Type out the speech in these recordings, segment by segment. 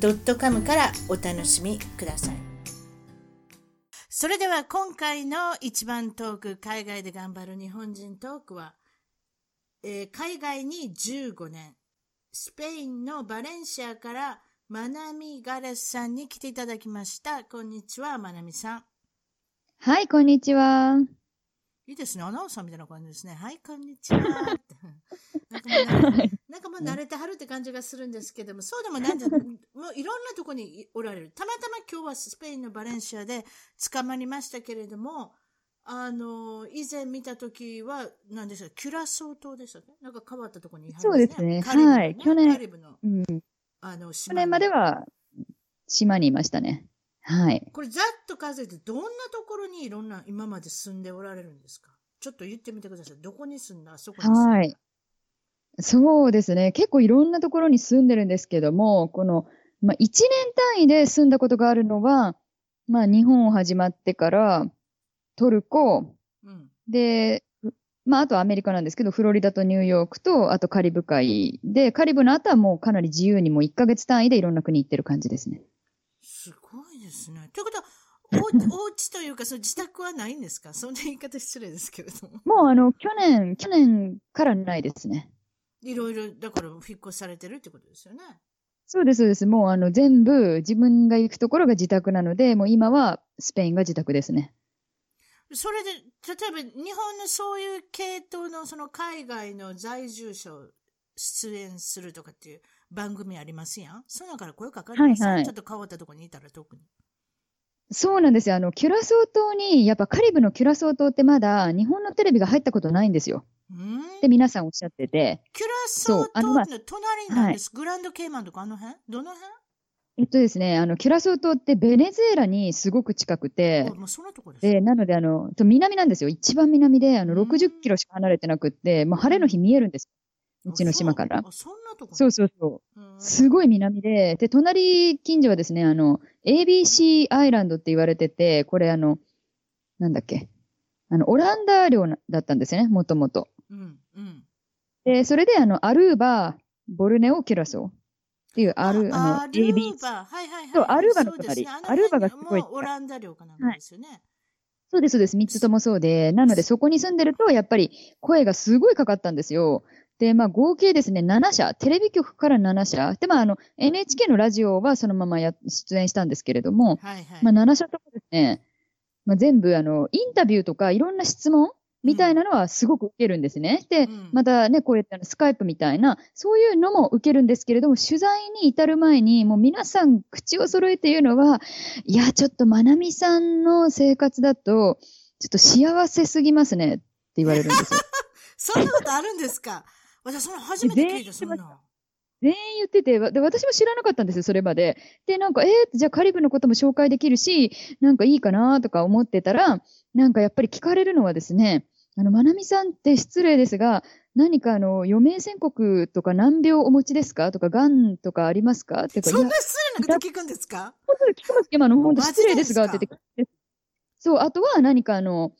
.com からお楽しみください。それでは今回の一番トーク、海外で頑張る日本人トークは、海外に15年、スペインのバレンシアからマナミ・ガレスさんに来ていただきました。こんにちは、マナミさん。はい、こんにちは。いいですね、アナウンサーみたいな感じですね。はい、こんにちは。なんかもう慣れてはるって感じがするんですけども、そうでもないんじゃない。もういろんなとこにおられる。たまたま今日はスペインのバレンシアで捕まりましたけれども、以前見たときは何でしたっけ、キュラソー島でしたね。なんか変わったとこにいはるんですね。そうですね。はい、去年。カリブの、うん、去年までは島にいましたね。はい、これざっと数えてどんなところにいろんな今まで住んでおられるんですか？ちょっと言ってみてください。どこに住んだ？あそこに住んだ？はい。そうですね。結構いろんなところに住んでるんですけども、この、1年単位で住んだことがあるのは、日本を始まってからトルコ、うん、で、あとアメリカなんですけど、フロリダとニューヨークと、あとカリブ海で、カリブの後はもうかなり自由にもう1ヶ月単位でいろんな国行ってる感じですね。すごいですね。ということは、お家というか、その自宅はないんですか？そんな言い方失礼ですけれども。もう去年からないですね。いろいろ、だから、引っ越されてるってことですよね。そうです、そうです。もう、全部、自分が行くところが自宅なので、もう今は、スペインが自宅ですね。それで、例えば、日本のそういう系統の、その、海外の在住者を出演するとかっていう、番組ありますやん。そうだから声かかります、はいはい、ちょっと変わったとこにいたら特に。そうなんですよ。キュラソー島に、やっぱカリブのキュラソー島ってまだ日本のテレビが入ったことないんですよ。で、皆さんおっしゃってて。キュラソー島の隣なんです。グランドケイマンとかあの辺？どの辺？ですね、キュラソー島ってベネズエラにすごく近くて、そのとこです。で、なので、南なんですよ。一番南で、60キロしか離れてなくって、もう晴れの日見えるんです。うちの島から。そうそうそう。すごい南で。で、隣近所はですね、ABC アイランドって言われてて、これなんだっけ。オランダ領だったんですね、もともと。うんうん。で、それで、アルーバ、ボルネオ、キュラソーっていう、ABC。はいはいはい。そう、アルーバの隣。ね、アルーバがすごい。オランダ領かなんかですよね。はい、そうです、そうです。3つともそうで。なので、そこに住んでると、やっぱり、声がすごいかかったんですよ。で、合計ですね、7社、テレビ局から7社。で、NHK のラジオはそのまま出演したんですけれども、はいはい、7社とかですね、全部、インタビューとか、いろんな質問みたいなのはすごく受けるんですね。で、またね、こうやってスカイプみたいな、そういうのも受けるんですけれども、取材に至る前に、もう皆さん口を揃えて言うのは、いや、ちょっと、まなみさんの生活だと、ちょっと幸せすぎますね、って言われるんですよ。そんなことあるんですか？私、その初めて聞いた、そんな。全員言ってて、で、私も知らなかったんですよ、それまで。で、じゃあカリブのことも紹介できるし、なんかいいかなとか思ってたら、なんかやっぱり聞かれるのはですね、まなみさんって失礼ですが、何か余命宣告とか難病お持ちですかとか、癌とかありますかってか。そんな失礼なこと聞くんですか？本当に聞きます。今本当失礼ですがって言って。そう、あとは何かね、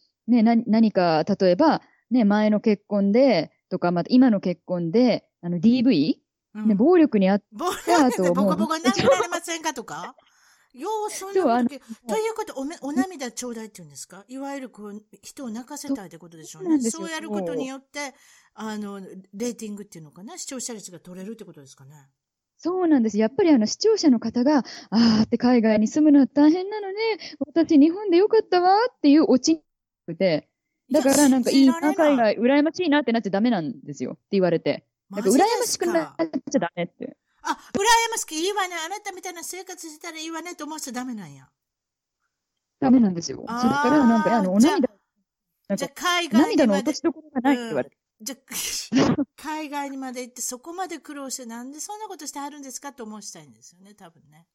何か、例えば、ね、前の結婚で、とか、また今の結婚で、DV？ ね、暴力にあった後も。ボコボコに殴られませんかとかよう、そんなこと。ということ、お涙ちょうだいって言うんですか？いわゆる、こう、人を泣かせたいってことでしょうね。そうやることによって、レーティングっていうのかな、視聴者率が取れるってことですかね。そうなんです。やっぱり視聴者の方が、あーって海外に住むのは大変なのね、私日本でよかったわっていうオチで、だから、なんか、いいな、海外、羨ましいなってなっちゃダメなんですよって言われて。だから、羨ましくなっちゃダメって。あ、羨ましく、いいわね、あなたみたいな生活したらいいわねって思っちゃダメなんや。ダメなんですよ。それから、なんか、お涙、じゃ海外涙の落としどころがないって言われて。じゃ、海外にまで行って、そこまで苦労して、なんでそんなことしてはるんですかって思いしたいんですよね、多分ね。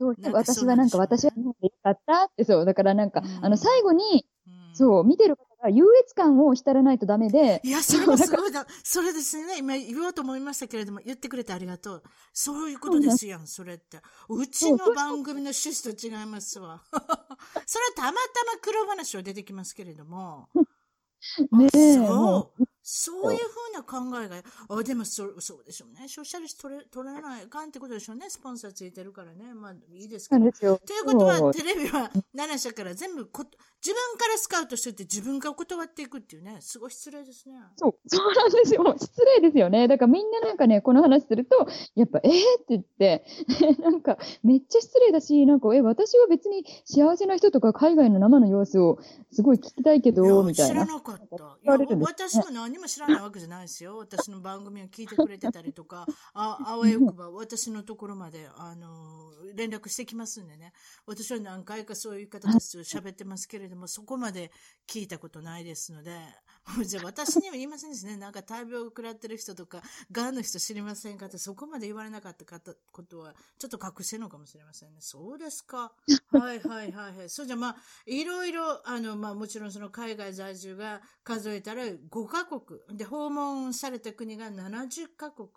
そうなんかそうなんですよ。私は日本でよかったって、そう、だからなんか、うん、最後に、うん、そう、見てる方が優越感を浸らないとダメで。いや、それもすごいだ。それですね、今言おうと思いましたけれども、言ってくれてありがとう。そういうことですやん、それって。うちの番組の趣旨と違いますわ。それはたまたま苦労話は出てきますけれども。ねえ。そう。そういうふうな考えが、あ、でもそうでしょうね。消費者利子取れないかんってことでしょうね。スポンサーついてるからね。まあ、いいですけど。ということは、テレビは7社から全部自分からスカウトしてて自分が断っていくっていうね。すごい失礼ですね。そうなんですよ。失礼ですよね。だからみんななんかね、この話すると、やっぱ、って言って、なんか、めっちゃ失礼だし、なんか、私は別に幸せな人とか海外の生の様子をすごい聞きたいけど、みたいな。知らなかった。私も何も知らないわけじゃないですよ。私の番組を聞いてくれてたりとか、あわよくば私のところまで連絡してきますんでね。私は何回かそういう方たちと喋ってますけれども、そこまで聞いたことないですので、じゃあ私には言いませんですね。なんか大病を食らってる人とか、がんの人知りませんかってそこまで言われなかったことはちょっと隠してるのかもしれませんね。そうですか。はいはいはいはい。そうじゃあまあいろいろまあもちろんその海外在住が数えたら5カ国。で訪問された国が70カ国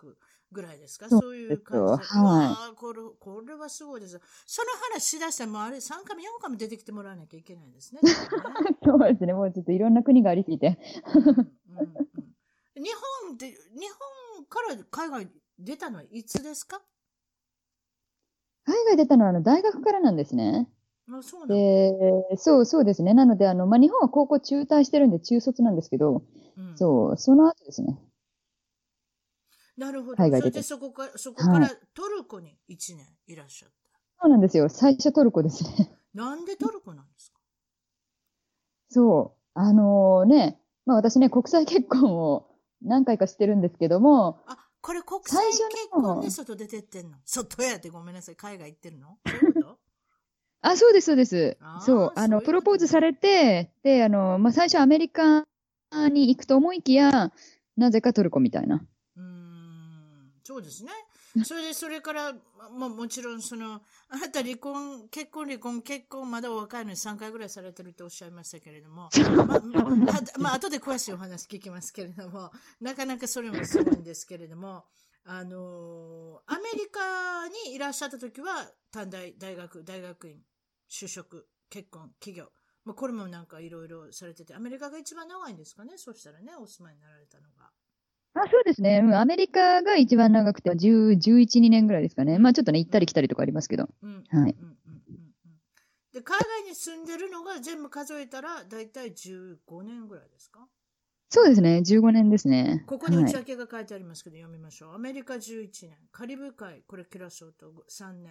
ぐらいですか、そういう感じです。はい、これはすごいです。その話しだしたらもうあれ3回も4回も出てきてもらわなきゃいけないですね。そうですね。もうちょっといろんな国がありすぎて。日本から海外出たのはいつですか？海外出たのは大学からなんですね。あ、そうなんですね。そうですね。なのでまあ、日本は高校中退してるんで中卒なんですけど。うん、そう、その後ですね。なるほど。海外で。そしてそこからトルコに1年いらっしゃった。そうなんですよ。最初トルコですね。なんでトルコなんですか？そう。ね、まあ私ね、国際結婚を何回かしてるんですけども。あ、これ国際結婚で外出てってんの？外やってごめんなさい。海外行ってるの？そういうこと？あ、そうです、そうです。そう。プロポーズされて、で、まあ最初アメリカに行くと思いきや、なぜかトルコみたいな。そうですね。それから、まあもちろんあなた結婚、まだお若いのに3回ぐらいされてるっておっしゃいましたけれども、まあ後で詳しいお話聞きますけれども、なかなかそれもすごいんですけれども、アメリカにいらっしゃった時は、短大、大学院、就職、結婚、起業。これもなんかいろいろされてて、アメリカが一番長いんですかね、そうしたらね、お住まいになられたのが。あ、そうですね、アメリカが一番長くて、11、2年ぐらいですかね、まあちょっとね、行ったり来たりとかありますけど。で、海外に住んでるのが全部数えたら、だいたい15年ぐらいですか？そうですね、15年ですね。ここに内訳が書いてありますけど、読みましょう。アメリカ11年、カリブ海、これ、キラ諸島3年、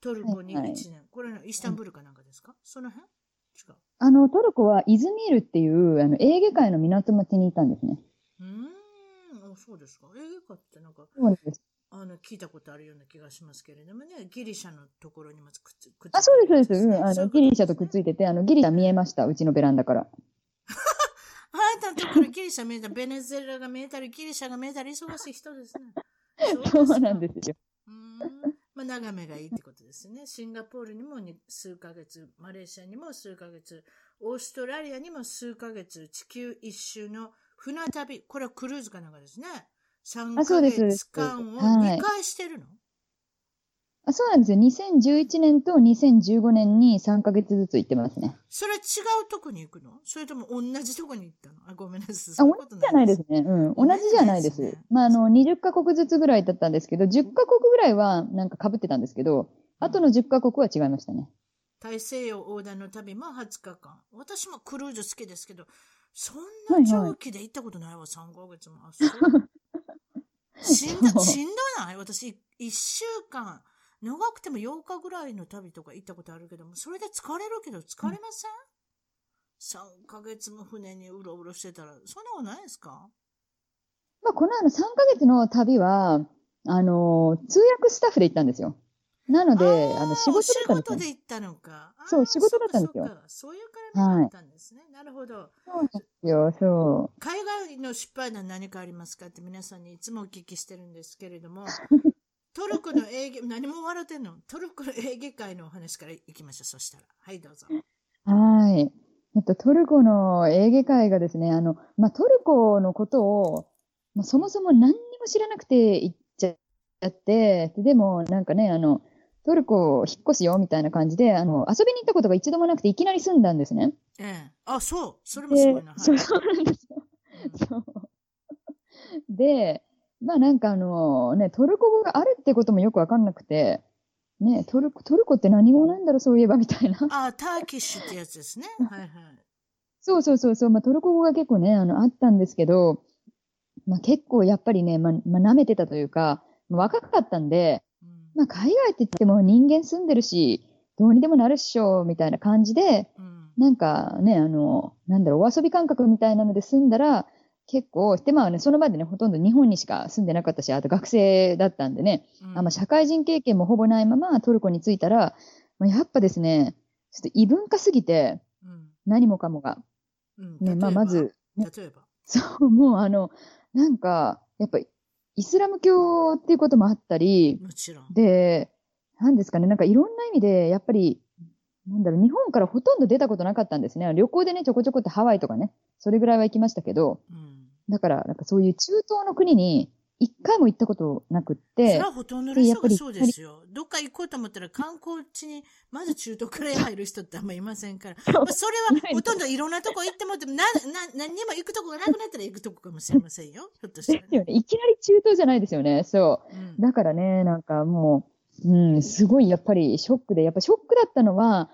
トルコに1年、はい、これ、イスタンブールかなんかですか、はい、その辺違う。トルコはイズミールっていうエーゲ海の港町にいたんですね。あ、そうですか。エーゲ海ってなんか聞いたことあるような気がしますけれどもね、ギリシャのところにもくっついて、あ、そうですそうです、うん、ギリシャとくっついてて、ギリシャ見えましたうちのベランダから。あなたのところギリシャ見えた、ベネズエラが見えたりギリシャが見えたり忙しい人ですね。そうなんですよ。まあ、眺めがいいってことですね。シンガポールにも数ヶ月、マレーシアにも数ヶ月、オーストラリアにも数ヶ月、地球一周の船旅、これはクルーズかなんかですね。3ヶ月間を2回してるの？あ、そうなんですよ。2011年と2015年に3ヶ月ずつ行ってますね。それ違うとこに行くの？それとも同じとこに行ったの？あ、ごめんなさい。あ、同じじゃないですね。うん。同じじゃないです。ですね、まあ、20カ国ずつぐらいだったんですけど、10カ国ぐらいはなんか被ってたんですけど、あとの10カ国は違いましたね。大西洋横断の旅も20日間。私もクルーズ好きですけど、そんな長期で行ったことないわ、3ヶ月も。あ、そう。しんどない？私、1週間。長くても8日ぐらいの旅とか行ったことあるけども、それで疲れるけど疲れません？ 3 ヶ月も船にうろうろしてたら、そんなことないですか？まあ、この3ヶ月の旅は、通訳スタッフで行ったんですよ。なので、仕事だったんですよ。仕事で行ったのか。そう、仕事だったんですよ。そういう絡みだったんですね。はい、なるほど。そうよ、そう。海外の失敗談何かありますかって皆さんにいつもお聞きしてるんですけれども、トルコのエーゲ、何も笑ってんの、トルコのエーゲ海のお話からいきましょう。そしたら、はい、どうぞ。はい。トルコのエーゲ海がですね、トルコのことを、そもそも何にも知らなくて行っちゃって、でもなんかね、トルコ引っ越すよみたいな感じで、遊びに行ったことが一度もなくていきなり住んだんですね。ええ。あ、そう。それもすごいな。はい、そうなんですよ。そう。で、なんかトルコ語があるってこともよくわかんなくて、ね、トルコって何語なんだろう、そういえばみたいな。あ、ターキッシュってやつですね。はいはい。そうそうそうそう。トルコ語が結構ね、あったんですけど、結構やっぱりね、舐めてたというか、若かったんで、海外って言っても人間住んでるし、どうにでもなるっしょ、みたいな感じで、なんかね、お遊び感覚みたいなので住んだら、結構、で、その場でね、ほとんど日本にしか住んでなかったし、あと学生だったんでね、社会人経験もほぼないままトルコに着いたら、やっぱですね、ちょっと異文化すぎて、何もかもが。ね、まず、ね、例えば。そう、もうやっぱり、イスラム教っていうこともあったり、もちろん。で、なんですかね、いろんな意味で、やっぱり、日本からほとんど出たことなかったんですね。旅行でね、ちょこちょこってハワイとかね、それぐらいは行きましたけど、だから、そういう中東の国に一回も行ったことなくって。それはほとんどの人がそうですよ。どっか行こうと思ったら観光地に、まず中東から入る人ってあんまいませんから。それはほとんどいろんなとこ行っても、何にも行くとこがなくなったら行くとこかもしれませんよ。ひょっとしたら、ね。いきなり中東じゃないですよね。そう。だからね、もう、すごいやっぱりショックで、やっぱショックだったのは、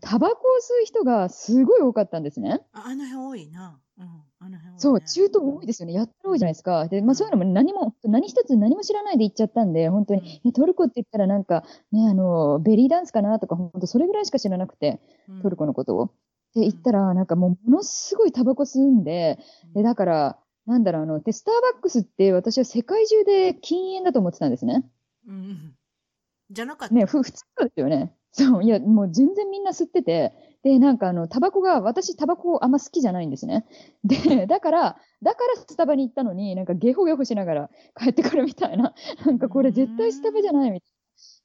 タバコを吸う人がすごい多かったんですね。あの辺多いな。そう、中東多いですよね。やったら多いじゃないですか。で、そういうのも何一つ何も知らないで行っちゃったんで、本当に、トルコって言ったらなんか、ね、ベリーダンスかなとか、本当それぐらいしか知らなくて、トルコのことを。で、行ったら、なんかもう、ものすごいタバコ吸うんで、で、だから、スターバックスって私は世界中で禁煙だと思ってたんですね。じゃなかったね、普通ですよね。そう、いや、もう全然みんな吸ってて、で、タバコが、私、タバコあんま好きじゃないんですね。で、だからスタバに行ったのに、ゲホゲホしながら帰ってくるみたいな、これ絶対スタバじゃないみたい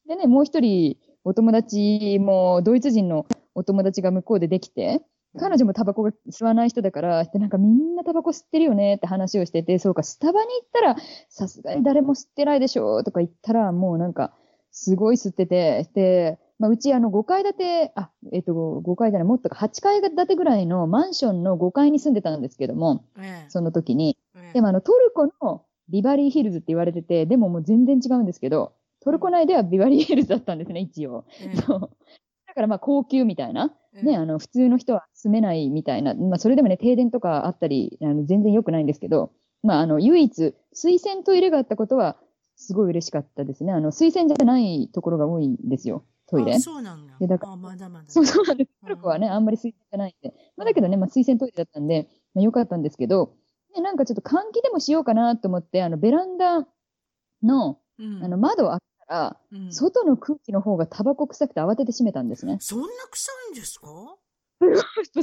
な。でね、もう一人、お友達も、ドイツ人のお友達が向こうでできて、彼女もタバコが吸わない人だから、で、みんなタバコ吸ってるよねって話をしてて、そうか、スタバに行ったら、さすがに誰も吸ってないでしょとか言ったら、もうすごい吸ってて、で、うち5階建て、5階じゃない、もっと8階建てぐらいのマンションの5階に住んでたんですけども、その時に。でもトルコのビバリーヒルズって言われてて、でももう全然違うんですけど、トルコ内ではビバリーヒルズだったんですね、一応。そう。だから高級みたいな。ね、普通の人は住めないみたいな。それでもね、停電とかあったり、全然良くないんですけど、唯一、水洗トイレがあったことは、すごい嬉しかったですね。水洗じゃないところが多いんですよ。トイレ。そうなんだ。そうそうなんです。トルコはね、あんまり水洗じゃないんで。だけどね、水洗トイレだったんで、良かったんですけど、で、ちょっと換気でもしようかなと思って、ベランダの、窓を開けたら、外の空気の方がタバコ臭くて慌てて閉めたんですね。そんな臭いんですか？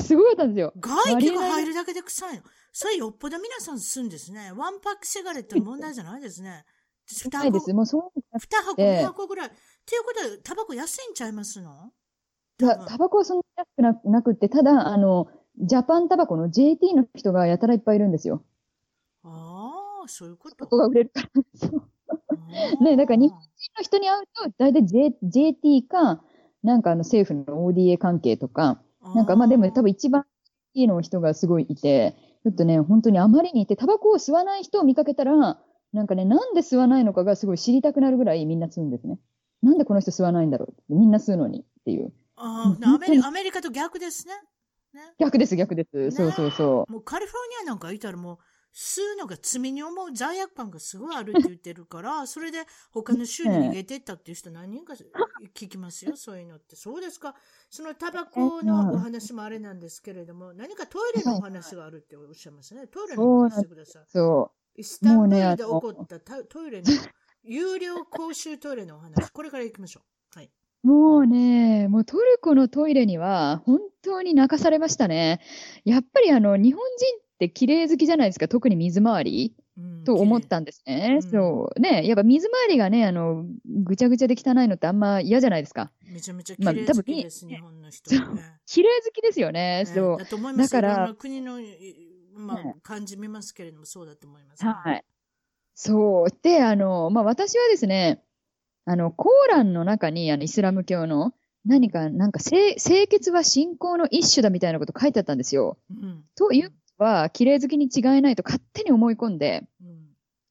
すごいったんですよ。外気が入るだけで臭いの。それよっぽど皆さん吸うんですね。ワンパックシガレットの問題じゃないですね。ないです。もうそう。2箱ぐらい。っていうことは、タバコ安いんちゃいますの？タバコはそんな安くなくって、ただ、ジャパンタバコの JT の人がやたらいっぱいいるんですよ。ああ、そういうこと。タバコが売れるから。ね、だから日本人の人に会うと、だいたい JT か、政府の ODA 関係とか、でも多分一番いいの人がすごいいて、ちょっとね、本当にあまりにいて、タバコを吸わない人を見かけたら、なんで吸わないのかがすごい知りたくなるぐらいみんな吸うんですね。なんでこの人吸わないんだろう、みんな吸うのにっていう。ああ、アメリカと逆ですね。逆です、逆です。そうそうそう。もうカリフォルニアなんかいたらもう、吸うのが罪に思う罪悪感がすごいあるって言ってるから、それで他の州に逃げてったっていう人何人か聞きますよ、そういうのって。そうですか。そのタバコのお話もあれなんですけれども、何かトイレのお話があるっておっしゃいますね。トイレのお話してください。そう。イスタンブールで起こったトイレの、有料公衆トイレのお話、これから行きましょう。はい。もうね、もうトルコのトイレには本当に泣かされましたね。やっぱり日本人って綺麗好きじゃないですか、特に水回り。と思ったんですね。そうね、やっぱ水回りがね、ぐちゃぐちゃで汚いのってあんま嫌じゃないですか。めちゃめちゃ綺麗好きです、日本の人はね。綺麗好きですよね。そうだと思います。だから国の、まあ、感じ見ますけれども、そうだと思います、ね。はい。そうで、まあ、私はですね、コーランの中にイスラム教の何か清潔は信仰の一種だみたいなこと書いてあったんですよ。うん、ということは綺麗好きに違いないと勝手に思い込んで。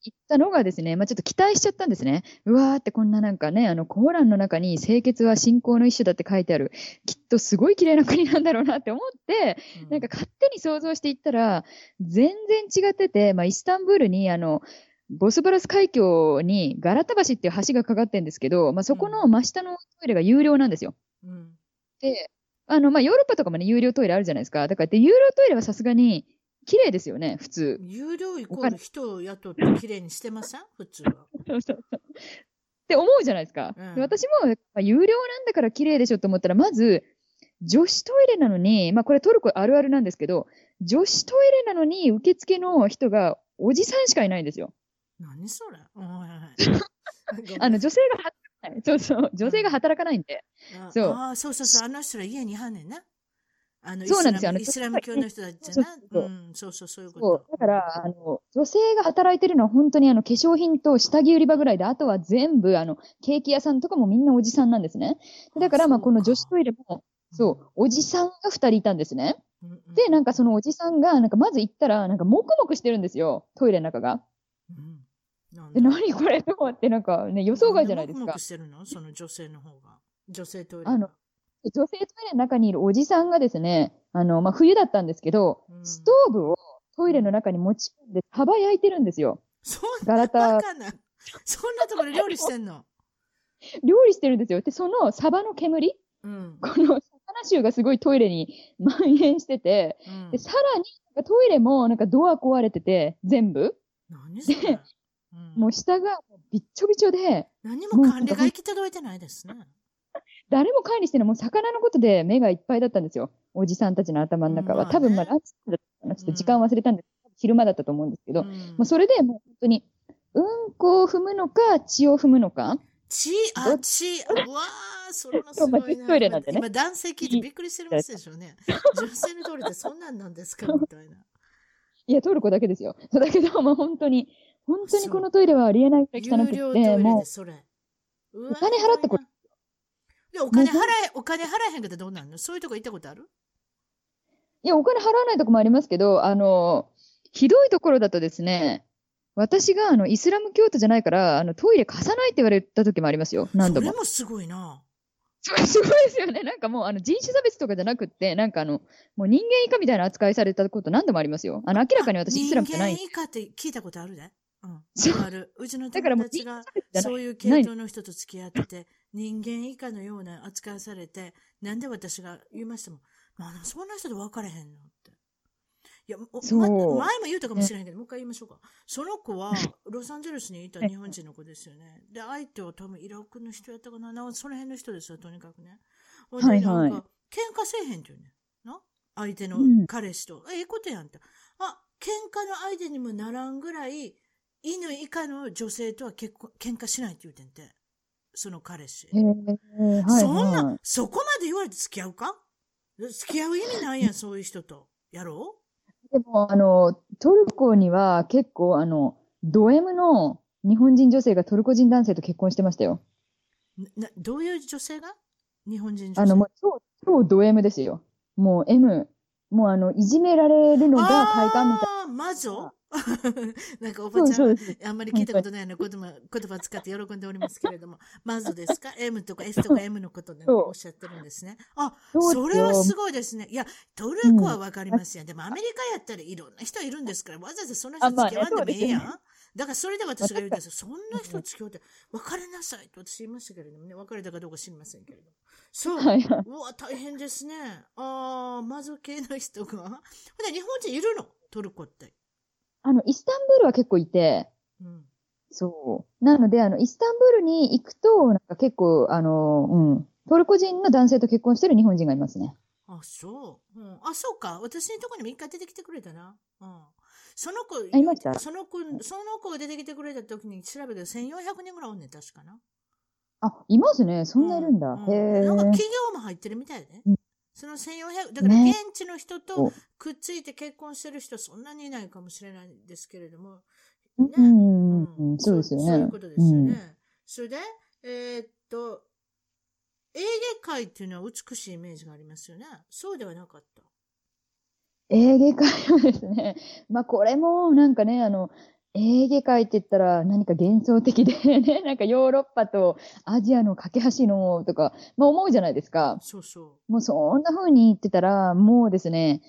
言ったのがですね、まあ、ちょっと期待しちゃったんですね。うわーってこんなね、コーランの中に清潔は信仰の一種だって書いてある。きっとすごい綺麗な国なんだろうなって思って、うん、勝手に想像していったら、全然違ってて、まあ、イスタンブールにボスボラス海峡にガラタ橋っていう橋がかかってるんですけど、まあ、そこの真下のトイレが有料なんですよ。うん、で、まあ、ヨーロッパとかもね、有料トイレあるじゃないですか。だから、有料トイレはさすがに、綺麗ですよね、普通。有料イコール人を雇って綺麗にしてません普通は。そうそうそう。って思うじゃないですか。うん、私も、まあ、有料なんだから綺麗でしょと思ったら、まず、女子トイレなのに、まあこれトルコあるあるなんですけど、女子トイレなのに受付の人がおじさんしかいないんですよ。何それ女性が働かない。そうそう。女性が働かないんで。うん、そう。あ、そうそうそう。あの人ら家にはんねんな。そうなんですよ。イスラム教の人たちじゃな。そうそう、そういうこと。だから、女性が働いてるのは本当に化粧品と下着売り場ぐらいで、あとは全部、ケーキ屋さんとかもみんなおじさんなんですね。だから、まあ、この女子トイレも、そう、おじさんが2人いたんですね。うん、で、そのおじさんが、まず行ったら、もくもくしてるんですよ。トイレの中が。うん、なんで何これと思って、ね、予想外じゃないですか。もくもくしてるのその女性の方が。女性トイレ。女性トイレの中にいるおじさんがですね、まあ、冬だったんですけど、ストーブをトイレの中に持ち込んで、幅焼いてるんですよ。そんなバカな。そんなところで料理してんの料理してるんですよ。で、そのサバの煙、うん、この魚臭がすごいトイレに蔓延してて、うん、でさらにトイレもドア壊れてて、全部。何それ、うん、もう下がびっちょびちょで。何も管理が行き届いてないですね。誰も管理してない、もう魚のことで目がいっぱいだったんですよ。おじさんたちの頭の中は。まあね、多分まあランチだったのちょっと時間忘れたんですけど、昼間だったと思うんですけど、まあ、それでもう本当に、うんこを踏むのか、血を踏むのか。血、うわー、それもすごいな。トイレなんでね。今男性聞いてびっくりしてるんですでしょうね。女性のトイレってそんなんなんですかみたいな。いや、トルコだけですよ。だけど、まあ、本当にこのトイレはありえないくらい汚くて、有料トイレでそれ。もう、お金払ったこと。お金払えへんけどどうなんの？そういうとこ行ったことある？いや、お金払わないとこもありますけど、ひどいところだとですね、私がイスラム教徒じゃないから、トイレ貸さないって言われた時もありますよ。何度も。それもすごいな。それすごいですよね。もう、人種差別とかじゃなくって、もう人間以下みたいな扱いされたこと何度もありますよ。明らかに私イスラムじゃない。人間以下って聞いたことあるね。うん。ある。うちの友達が、そういう系統の人と付き合ってて、人間以下のような扱いされて、なんで私が言いましたもん。まあ、そんな人で分からへんのって。いや、前も言うたかもしれへんけど、もう一回言いましょうか。その子は、ロサンゼルスにいた日本人の子ですよね。で、相手は多分イラクの人やったかな。その辺の人ですよ、とにかくね。はいはい。喧嘩せえへんって言うね。相手の彼氏と。ええことやんって。あ、喧嘩の相手にもならんぐらい、犬以下の女性とは結構喧嘩しないって言うてんて。その彼氏。そこまで言われて付き合うか？付き合う意味ないやん、そういう人と。やろう？でも、トルコには結構、ド M の日本人女性がトルコ人男性と結婚してましたよ。どういう女性が？日本人女性。もう超ド M ですよ。もう M。もういじめられるのが快感みたいな。ああ、魔女なんかおばちゃん、あんまり聞いたことないような言葉使って喜んでおりますけれども、まずですか？ M とか S とか M のことでおっしゃってるんですね。あ、それはすごいですね。いや、トルコはわかりますやん。でもアメリカやったらいろんな人いるんですから、わざわざそんな人付き合わんでもいいやん。だからそれで私が言うんですよ。そんな人付き合って、別れなさいと私言いましたけれどもね、別れたかどうか知りませんけれども。そう。うわ、大変ですね。ああ、魔女系の人が。ほんで日本人いるの？トルコって。イスタンブールは結構いて、うん、そう。なので、イスタンブールに行くと、結構、トルコ人の男性と結婚してる日本人がいますね。あ、そう。うん、あ、そうか。私のとこにも一回出てきてくれたな。うん。その子が出てきてくれた時に調べて1400人ぐらいおんねん、確かな。あ、いますね、そんないるんだ。うん、へえ。なんか企業も入ってるみたいでね。うん、その1400、だから現地の人とくっついて結婚してる人、そんなにいないかもしれないんですけれども。ね、うん、そうですよね。そういうことですよね。うん、それで、エーゲ海っていうのは美しいイメージがありますよね。そうではなかった。エーゲ海はですね、まあこれもなんかね、エーゲ海って言ったら何か幻想的でね、なんかヨーロッパとアジアの架け橋のとか、まあ思うじゃないですか。そうそう。もうそんな風に言ってたら、もうですね、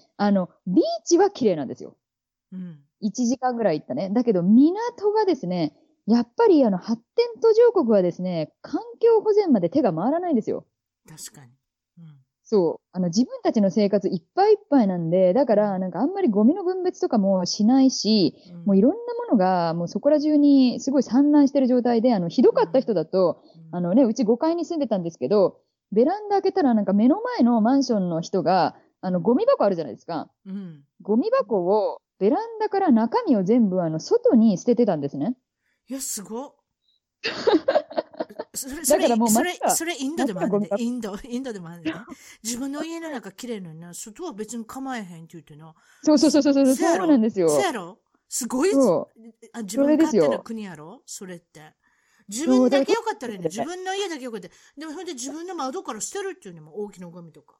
ビーチは綺麗なんですよ。うん。1時間ぐらい行ったね。だけど港がですね、やっぱり発展途上国はですね、環境保全まで手が回らないんですよ。確かに。うん、そう。自分たちの生活いっぱいいっぱいなんで、だからなんかあんまりゴミの分別とかもしないし、うん、もういろんなものがもうそこら中にすごい散乱してる状態で、ひどかった人だと、うん、うち5階に住んでたんですけど、ベランダ開けたらなんか目の前のマンションの人が、ゴミ箱あるじゃないですか。うん、ゴミ箱を、ベランダから中身を全部外に捨ててたんですね。いや、すごっ。だからもうそれインドでもあるんで、インドでもあるんで、ね、自分の家の中綺麗なのにな、外は別に構えへんって言ってな。そうそうそうそうそう、そうなんですよ。そうやろ、すごい。あ、自分勝手な国やろそれって。自分だけよかったらいいね。自分の家だけよかったら。でもそれで自分の窓から捨てるっていうのも大きなゴミとか。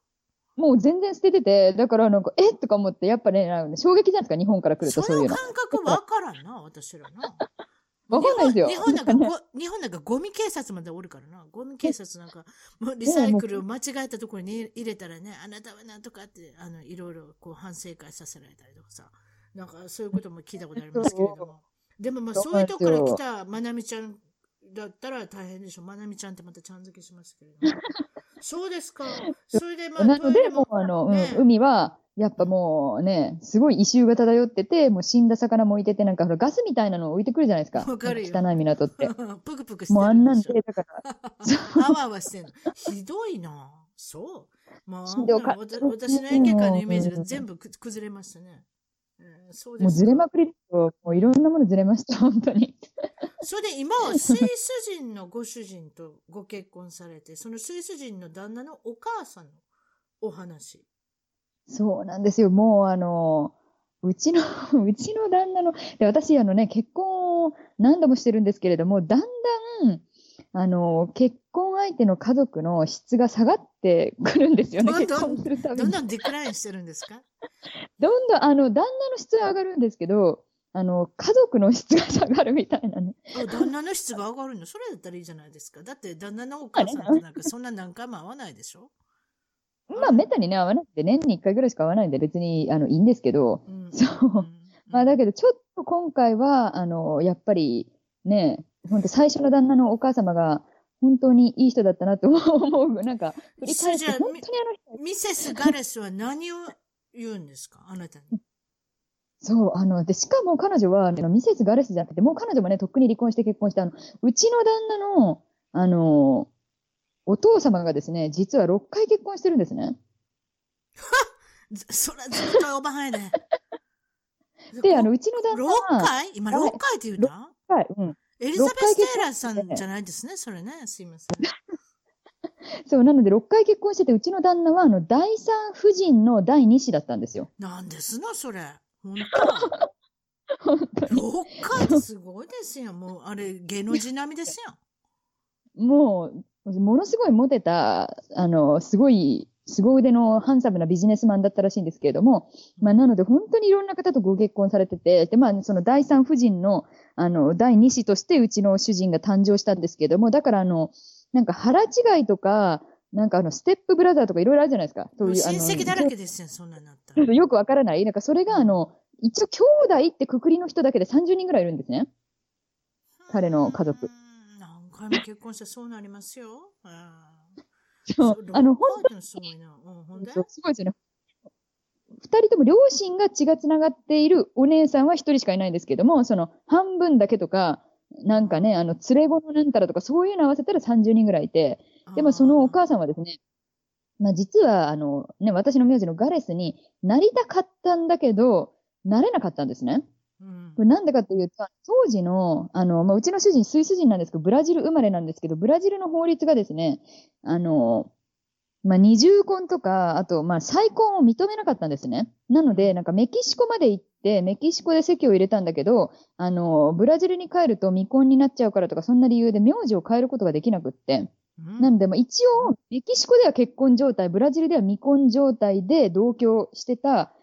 もう全然捨ててて、だからなんか、えとか思って、やっぱね、衝撃じゃないですか、日本から来るとそういうの。その感覚わからんな、私らな。わかんないですよ。日本なんかゴミ警察までおるからな。ゴミ警察なんか、もうリサイクルを間違えたところに入れたらね、あなたはなんとかって、いろいろこう反省会させられたりとかさ、なんかそういうことも聞いたことありますけれども。でもまあ、そういうとこから来たまなみちゃんだったら大変でしょ。まなみちゃんってまたちゃん付けしますけれども。そうですか。それでまあ、なので、もうね、海は、やっぱもうね、すごい異臭が漂ってて、もう死んだ魚も浮いてて、なんかほらガスみたいなのを浮いてくるじゃないですか。わかるよ。汚い港って。ぷくぷくしてる。もうあんなんて、だから。あわあわしてる。ひどいな。そう。まあ、私の演劇界のイメージが全部崩れましたね。そうです。もうずれまくりですよ。もういろんなものずれました、本当に。それで今はスイス人のご主人とご結婚されて、そのスイス人の旦那のお母さんのお話。そうなんですよ。もううちの旦那の、で私ね、結婚を何度もしてるんですけれども、だんだん、結婚相手の家族の質が下がってくるんですよね。結婚するたびに。どんどんディクラインしてるんですか？どんどん、旦那の質は上がるんですけど、家族の質が下がるみたいなね。旦那の質が上がるの、それだったらいいじゃないですか。だって旦那のお母さんってなんかそんな何回も会わないでしょ。まあ、めったにね、会わなくて、年に1回ぐらいしか会わないんで、別に、いいんですけど、うん、そう。うん、まあ、だけど、ちょっと今回は、やっぱり、ね、本当最初の旦那のお母様が、本当にいい人だったなと思う、なんか、振り返って、本当にミセス・ガレスは何を言うんですか？あなたに。そう、で、しかも彼女は、ミセス・ガレスじゃなくて、もう彼女もね、とっくに離婚して結婚した、うちの旦那の、お父様がですね、実は6回結婚してるんですね。そら絶対おばはんやね。で、うちの旦那は。6回今6回って言うな。6回。うん。エリザベス・テイラーさんじゃないですね、それね。すいません。そう、なので6回結婚してて、うちの旦那は、第三夫人の第2子だったんですよ。なんですの、それ。本当。本当に。6回すごいですよ。もう、あれ、芸能人並みですよ。もう、ものすごいモテた、すご腕のハンサムなビジネスマンだったらしいんですけれども、まあ、なので本当にいろんな方とご結婚されてて、で、まあ、その第三夫人の、第二子としてうちの主人が誕生したんですけれども、だからなんか腹違いとか、なんかステップブラザーとかいろいろあるじゃないですか。そういう親戚だらけですよ、そんななったら。よくわからない。なんかそれが、一応兄弟ってくくりの人だけで30人ぐらいいるんですね。彼の家族。結婚してそうなりますよ。そう、本当にすごいな。ほんで？すごいですよね。二人とも両親が血がつながっているお姉さんは一人しかいないんですけども、その半分だけとか、なんかね、連れ子のなんたらとか、そういうの合わせたら30人ぐらいいて、でもそのお母さんはですね、まあ実はね、私の名字のガレスになりたかったんだけど、なれなかったんですね。うん、これなんでかっていうと、当時の、まあ、うちの主人、スイス人なんですけど、ブラジル生まれなんですけど、ブラジルの法律がですね、まあ、二重婚とか、あと、まあ、再婚を認めなかったんですね。なので、なんかメキシコまで行って、メキシコで籍を入れたんだけど、ブラジルに帰ると未婚になっちゃうからとか、そんな理由で名字を変えることができなくって。なので、まあ、一応、メキシコでは結婚状態、ブラジルでは未婚状態で同居してた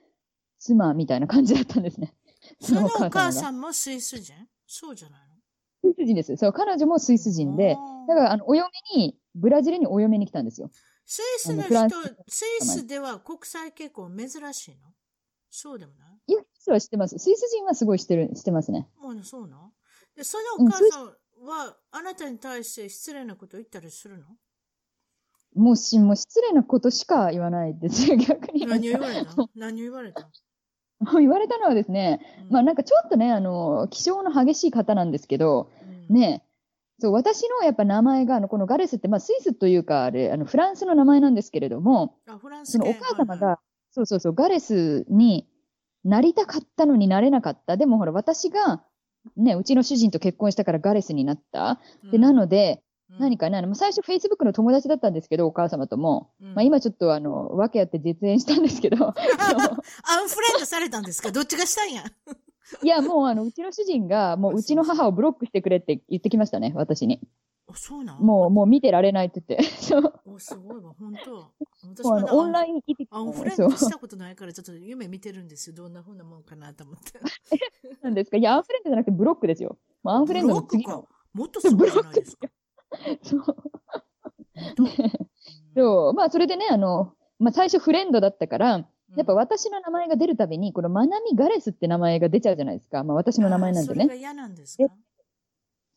妻みたいな感じだったんですね。そのお母さんもスイス人？そうじゃないの？スイス人です。そう、彼女もスイス人で、だからお嫁に、ブラジルにお嫁に来たんですよ。スイスの人、スイスでは国際結婚珍しいの？そうでもない？いや、実は知ってます。スイス人はすごいしてますね。そうなの？で、そのお母さんは、あなたに対して失礼なこと言ったりするの？もう失礼なことしか言わないですよ、逆に。何を言われたの言われたのはですね、まあなんかちょっとね、気性の激しい方なんですけど、ね、そう、私のやっぱ名前が、このガレスって、まあスイスというか、あれ、フランスの名前なんですけれども、そのお母様が、そう、ガレスになりたかったのになれなかった。でもほら、私が、ね、うちの主人と結婚したからガレスになった。で、なので、何かね、最初 Facebook の友達だったんですけど、お母様とも。まあ今ちょっと訳あって絶縁したんですけど。アンフレンドされたんですか？どっちがしたんや。いや、もううちの主人が、もううちの母をブロックしてくれって言ってきましたね、私に。あ、そうなの？もう見てられないって言って。そう。お、すごいわ、本当。私もオンラインに来てきた。アンフレンドしたことないから、ちょっと夢見てるんですよ。どんなふうなもんかなと思って。なんですか？いや、アンフレンドじゃなくてブロックですよ。アンフレンドの次の。もっとすごいじゃないですか。そう。まあ、それでね、まあ、最初フレンドだったから、やっぱ私の名前が出るたびに、このマナミガレスって名前が出ちゃうじゃないですか。まあ、私の名前なんでね。それが嫌なんですか？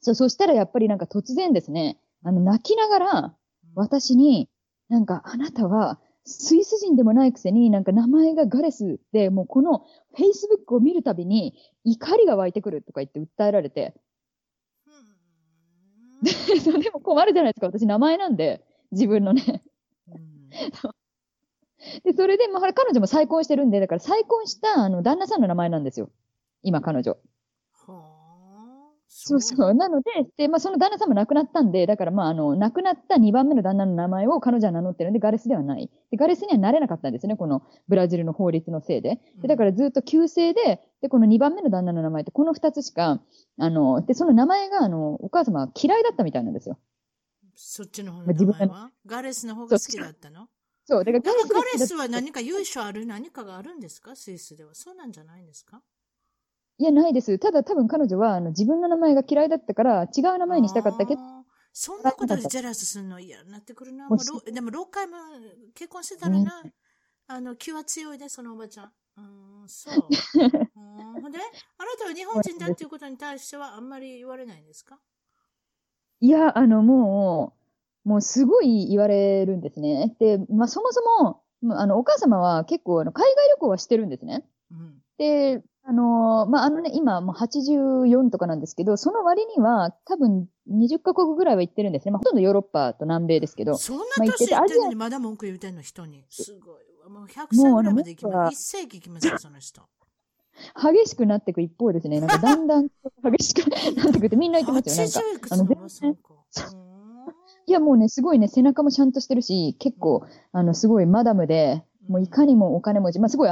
そしたらやっぱりなんか突然ですね、泣きながら、私に、なんか、あなたは、スイス人でもないくせに、なんか名前がガレスで、もうこの Facebook を見るたびに、怒りが湧いてくるとか言って訴えられて、でも困るじゃないですか。私、名前なんで、自分のね。で、それで、まあ、彼女も再婚してるんで、だから再婚した、旦那さんの名前なんですよ。今、彼女。そう。なので、で、まあ、その旦那さんも亡くなったんで、だから、まあ、亡くなった2番目の旦那の名前を彼女は名乗ってるんで、ガレスではない。で、ガレスにはなれなかったんですね。この、ブラジルの法律のせいで。で、だからずっと旧姓で、で、この2番目の旦那の名前って、この2つしか、で、その名前が、お母様は嫌いだったみたいなんですよ。そっちの方の名前はガレスの方が好きだったの？そう。だからガレスは何か由緒ある何かがあるんですか？スイスでは。そうなんじゃないんですか？いや、ないです。ただ多分彼女は、自分の名前が嫌いだったから、違う名前にしたかったけど。そんなことでジェラスするの嫌になってくるな。でも6回も結婚してたらな、ね、気は強いね、そのおばちゃん。そう。ほんで、あなたは日本人だっていうことに対してはあんまり言われないんですか？いや、もうすごい言われるんですね。で、まあ、そもそも、お母様は結構、海外旅行はしてるんですね。で、まあ、ね、今、もう84とかなんですけど、その割には、多分20カ国ぐらいは行ってるんですね。まあ、ほとんどヨーロッパと南米ですけど。そんな年行ってるのにまだ文句言うてんの、人に。すごい。もう100歳ぐらいまで行きます。1世紀行きますよ、その人。激しくなっていく一方ですね。なんかだんだん激しくなっていくってみんな言ってますよね。なんか。いや、もうね、すごいね、背中もちゃんとしてるし、結構、すごいマダムで、もういかにもお金持ち、まあ、すごい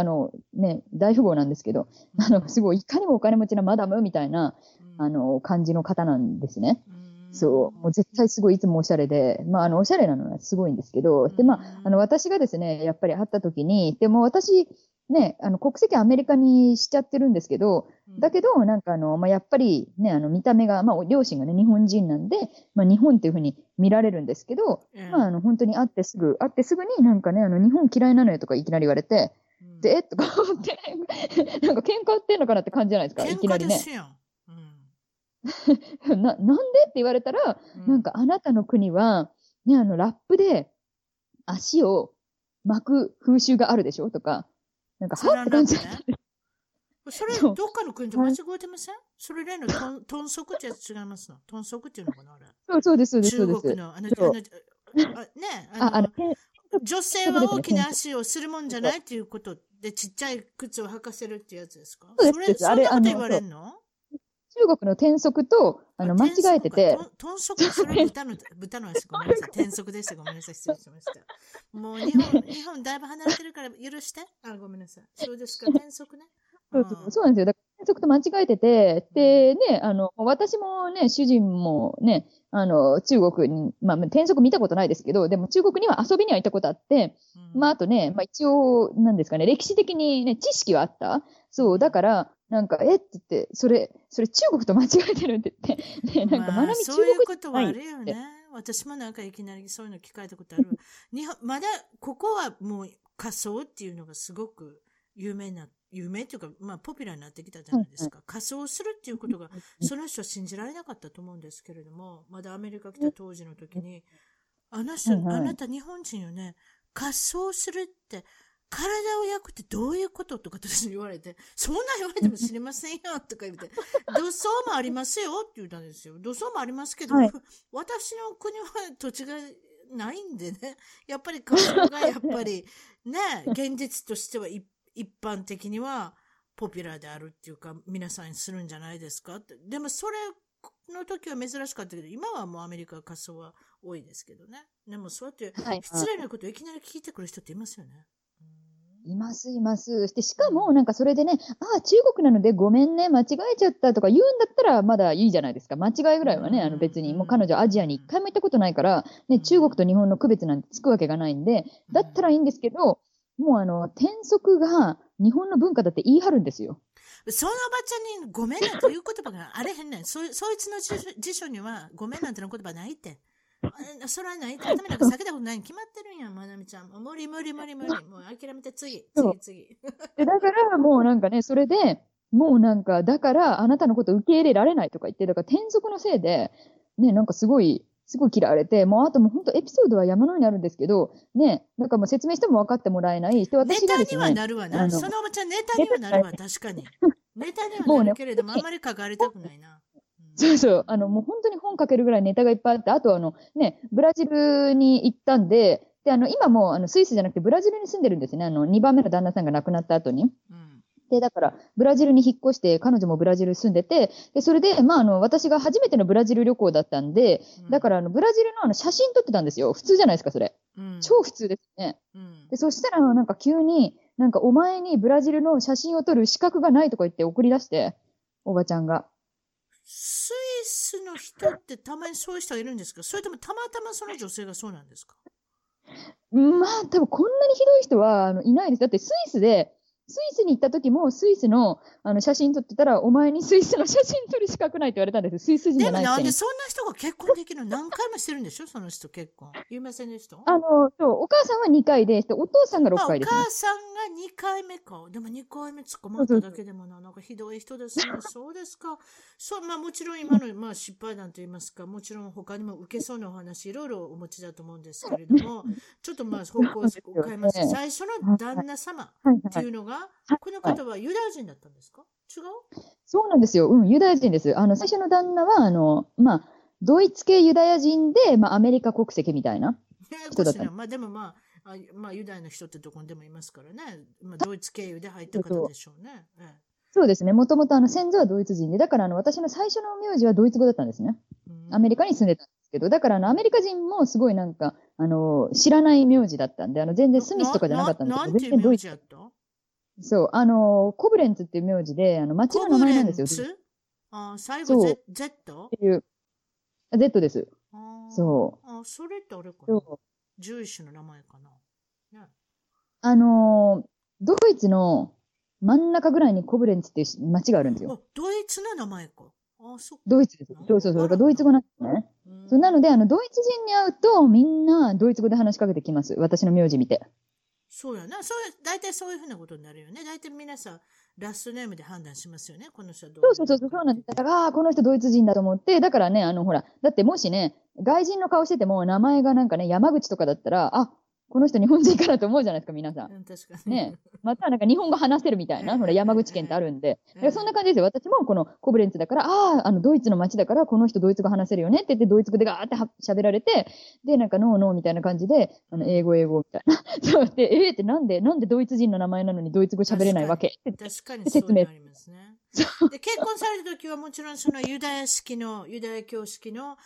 ね、大富豪なんですけど、すごいいかにもお金持ちなマダムみたいな、感じの方なんですね。そう。もう絶対すごいいつもおしゃれで、まあ、おしゃれなのはすごいんですけど、で、まあ、私がですね、やっぱり会った時に、でも私、ね、国籍アメリカにしちゃってるんですけど、だけど、なんかまあ、やっぱりね、見た目が、まあ、両親がね、日本人なんで、まあ、日本っていうふうに見られるんですけど、まあ、本当に会ってすぐになんかね、日本嫌いなのよとかいきなり言われて、で、とか思って、なんか喧嘩売ってんのかなって感じじゃないですか、いきなりね。なんでって言われたら、なんか、あなたの国は、ね、ラップで足を巻く風習があるでしょとか、なんか、はって感じ。それ、どっかの国と間違えてません？それらの豚足ってやつ違いますの？豚足っていうのかなあれ。そうです、そうです。中国の、ね、女性は大きな足をするもんじゃないということで、ちっちゃい靴を履かせるってやつですか？そうです。それ、そんなこと言われんの？中国の転足と間違えてて、豚足、それ豚の足、ごめんなさい、転足でした、ごめんなさい、失礼しました。もう日本だいぶ離れてるから許して、あ、ごめんなさい。そうですか、転足ね。そうなんですよ。だから転足と間違えてて、でね、私もね、主人もね、中国に、まあ、転職見たことないですけど、でも中国には遊びには行ったことあって、うん、まあ、あとね、まあ、一応、なんですかね、歴史的にね、知識はあった。そう、だから、なんか、えって言って、それ中国と間違えてるって言って、ね、なんか、まなみ中国。そういうことはあるよね。私もなんかいきなりそういうの聞かれたことある。日本、まだ、ここはもう仮想っていうのがすごく有名っていうか、まあ、ポピュラーになってきたじゃないですか。仮装するっていうことが、その人は信じられなかったと思うんですけれども、まだアメリカ来た当時の時に、あの人、あなた日本人よね、仮装するって、体を焼くってどういうこととか私に言われて、そんな言われても知りませんよとか言って、土葬もありますよって言ったんですよ。土葬もありますけど、はい、私の国は土地がないんでね、やっぱり仮装がやっぱりね、現実としては一般的にはポピュラーであるっていうか、皆さんするんじゃないですかって。でもそれの時は珍しかったけど、今はもうアメリカ仮装は多いですけどね。でもそうやって失礼なことをいきなり聞いてくる人っていますよね。います。で、しかもなんかそれでね、ああ、中国なのでごめんね、間違えちゃったとか言うんだったらまだいいじゃないですか。間違いぐらいはね、別にもう彼女アジアに一回も行ったことないから、ね、中国と日本の区別なんてつくわけがないんで、だったらいいんですけど、もう転職が日本の文化だって言い張るんですよ。そのおばちゃんにごめんなんていう言葉があれへんねん。そいつの辞書にはごめんなんての言葉ないって。それはないって。頭なんか避けたことないに決まってるんや、まなみちゃん。無理。もう諦めて次。だからもうなんかね、それで、もうなんか、だからあなたのこと受け入れられないとか言って、だから転職のせいで、ね、なんかすごい嫌われて、もうあともう本当エピソードは山のようにあるんですけど、ね、なんかもう説明しても分かってもらえない。で、私がですね、ネタにはなるわな。そのおばちゃんネタにはなるわ、確かに。ネタにはなるけれども、ね、あんまり書かれたくないな。そうそう。もう本当に本書けるぐらいネタがいっぱいあって、あとね、ブラジルに行ったんで、で、今もスイスじゃなくてブラジルに住んでるんですね。2番目の旦那さんが亡くなった後に。で、だから、ブラジルに引っ越して、彼女もブラジル住んでて、で、それで、まあ、私が初めてのブラジル旅行だったんで、だから、ブラジルの写真撮ってたんですよ。普通じゃないですか、それ。うん、超普通ですね。うん、で、そしたら、なんか急に、なんか、お前にブラジルの写真を撮る資格がないとか言って送り出して、おばちゃんが。スイスの人ってたまにそういう人がいるんですか？それともたまたまその女性がそうなんですか？まあ、多分こんなにひどい人は、いないです。だって、スイスに行った時も、スイスの、写真撮ってたら、お前にスイスの写真撮る資格ないって言われたんですよ。スイス人じゃないって。でもなんでそんな人が結婚できるの？何回もしてるんでしょ？その人結婚。有名性の人？そう、お母さんは2回で、お父さんが6回です、ね。お母さんが2回目か。でも2回目突っ込まれただけでもな、なんかひどい人ですね。そうですか。そう、まあもちろん今の、まあ失敗談と言いますか、もちろん他にも受けそうなお話、いろいろお持ちだと思うんですけれども、ちょっとまあ方向を変えます。最初の旦那様っていうのが、この方はユダヤ人だったんですか？違う？そうなんですよ。うん、ユダヤ人です。最初の旦那は、まあ、ドイツ系ユダヤ人で、まあ、アメリカ国籍みたいな人だった。まあ、でもまあ、まあ、ユダヤの人ってどこにでもいますからね。まあ、ドイツ経由で入った方でしょうね。そうですね。もともと先祖はドイツ人で、だから私の最初の名字はドイツ語だったんですね。アメリカに住んでたんですけど、だからアメリカ人もすごいなんか、知らない名字だったんで、全然スミスとかじゃなかったんですけど、全然ドイツ。なんていう名字やった？そう、コブレンツっていう名字で、町の名前なんですよ。コブレンツ？あ、最後、Z？ っていう。Z です。そう。あ、それってあれかな？ジュイッシュの名前かな、ね、ドイツの真ん中ぐらいにコブレンツっていう町があるんですよ。ドイツの名前か。あ、そっか。ドイツです。そう。だからドイツ語なんですね。そうなので、ドイツ人に会うと、みんなドイツ語で話しかけてきます。私の名字見て。そうやな。大体そういうふうなことになるよね。大体皆さん、ラストネームで判断しますよね。この人はどういう。そうなんです。だから、この人ドイツ人だと思って、だからね、ほら、だってもしね、外人の顔してても、名前がなんかね、山口とかだったら、あ、この人日本人かなと思うじゃないですか皆さん、うん、確かにね。またなんか日本語話せるみたいなほら山口県ってあるんで、そんな感じですよ。私もこのコブレンツだからドイツの街だからこの人ドイツ語話せるよねって言ってドイツ語でガーって喋られて、でなんかノーノーみたいな感じで英語みたいなそうでってなんでドイツ人の名前なのにドイツ語喋れないわけ、確かにそうなりますね。で結婚された時はもちろんそのユダヤ教式の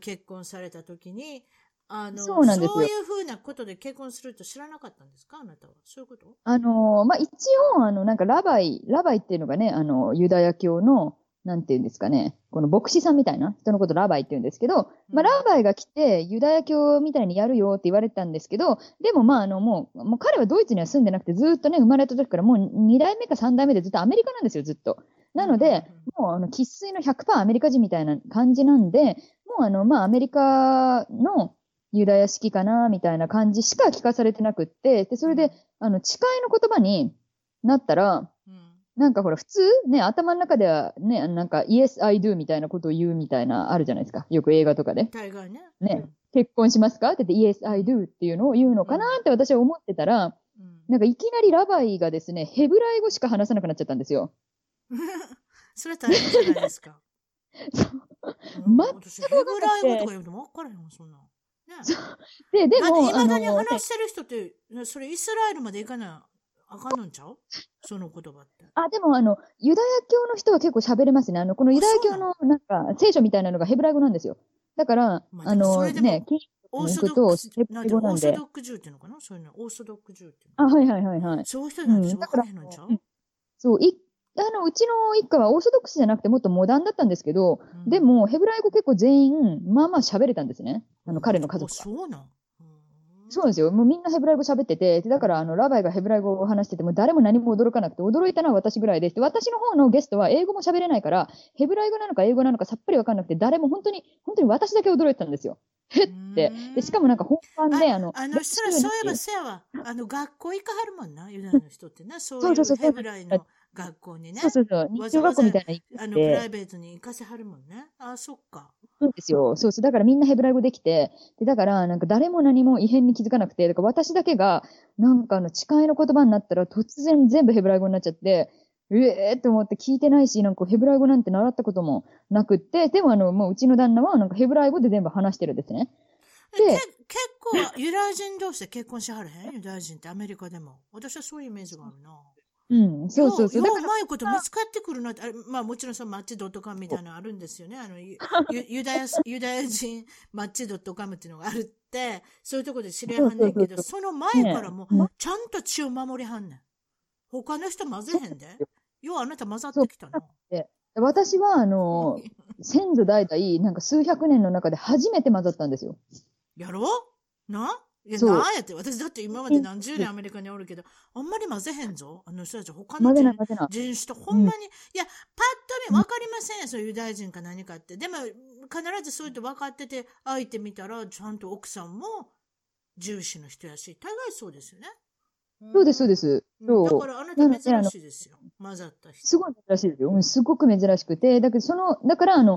結婚された時にそういうふうなことで結婚すると知らなかったんですかあなたは。そういうこと一応なんかラバイっていうのがねユダヤ教のなんていうんですかねこの牧師さんみたいな人のことラバイって言うんですけど、ラバイが来てユダヤ教みたいにやるよって言われてたんですけど、でももう彼はドイツには住んでなくてずっとね生まれた時からもう2代目か3代目でずっとアメリカなんですよずっと。なので、もう生粋の 100% アメリカ人みたいな感じなんで、もうアメリカのユダヤ式かなみたいな感じしか聞かされてなくって、でそれで誓いの言葉になったら、なんかほら普通ね頭の中ではねなんか Yes I do みたいなことを言うみたいなあるじゃないですかよく映画とかで。大概ね。ね、結婚しますかって言って Yes I do っていうのを言うのかなって私は思ってたら、なんかいきなりラバイがですねヘブライ語しか話さなくなっちゃったんですよ。それ大変じゃないですか。私ヘブライ語とか言うと分からへんもんそんな。ね、でもいまだに話してる人ってそれイスラエルまで行かないあかんのんちゃうその言葉って。でもユダヤ教の人は結構喋れますね。このユダヤ教のなんか聖書みたいなのがヘブライ語なんですよ。だからねオーソドックス、ジューっていうのかなそういうのオーソドックジューっていうの。はいはいはいはい。そういう人なんでしょ、分からへんのんちゃう、そううちの一家はオーソドックスじゃなくてもっとモダンだったんですけど、でもヘブライ語結構全員まあまあ喋れたんですね。彼の家族が。そうなん。そうなんですよ。もうみんなヘブライ語喋ってて、だからラバイがヘブライ語を話してても誰も何も驚かなくて、驚いたのは私ぐらいです。で、私の方のゲストは英語も喋れないから、ヘブライ語なのか英語なのかさっぱりわかんなくて、誰も本当に私だけ驚いてたんですよ。へって。で、しかもなんか本番でそういえばせやわ。学校行かはるもんな、ユダヤの人ってな。そういうヘブライの学校にね。そう。日中学校みたいな行って。プライベートに行かせはるもんね。そっか。そうですよ。そうそう。だからみんなヘブライ語できて、で、だからなんか誰も何も異変に気づかなくて、だから私だけが、なんか誓いの言葉になったら突然全部ヘブライ語になっちゃって、と思って聞いてないし、なんかヘブライ語なんて習ったこともなくって、でももううちの旦那はなんかヘブライ語で全部話してるんですね。で、結構ユダヤ人同士で結婚しはるへんユダヤ人ってアメリカでも。私はそういうイメージがあるな。うん、そう。だからうまいこと見つかってくるなって、まあもちろんそのマッチ.comみたいなのあるんですよね。ユダヤ人マッチ.comっていうのがあるって、そういうとこで知り合いはんねんけど、その前からもうちゃんと血を守りはんねん。他の人混ぜへんで。要はあなた混ざってきたの。私は先祖代々、なんか数百年の中で初めて混ざったんですよ。やろなんやって、私だって今まで何十年アメリカにおるけど、あんまり混ぜへんぞ。人たち、他の人種とほんまに、いや、パッと見分かりませんよ、そういうユダヤ人か何かって。でも、必ずそうやって分かってて、会えてみたら、ちゃんと奥さんも重視の人やし、大概そうですよね。そうです、そうです。だから、あなた珍しいですよ。混ざった人。すごい珍しいですよ。すごく珍しくて。だから、ちょ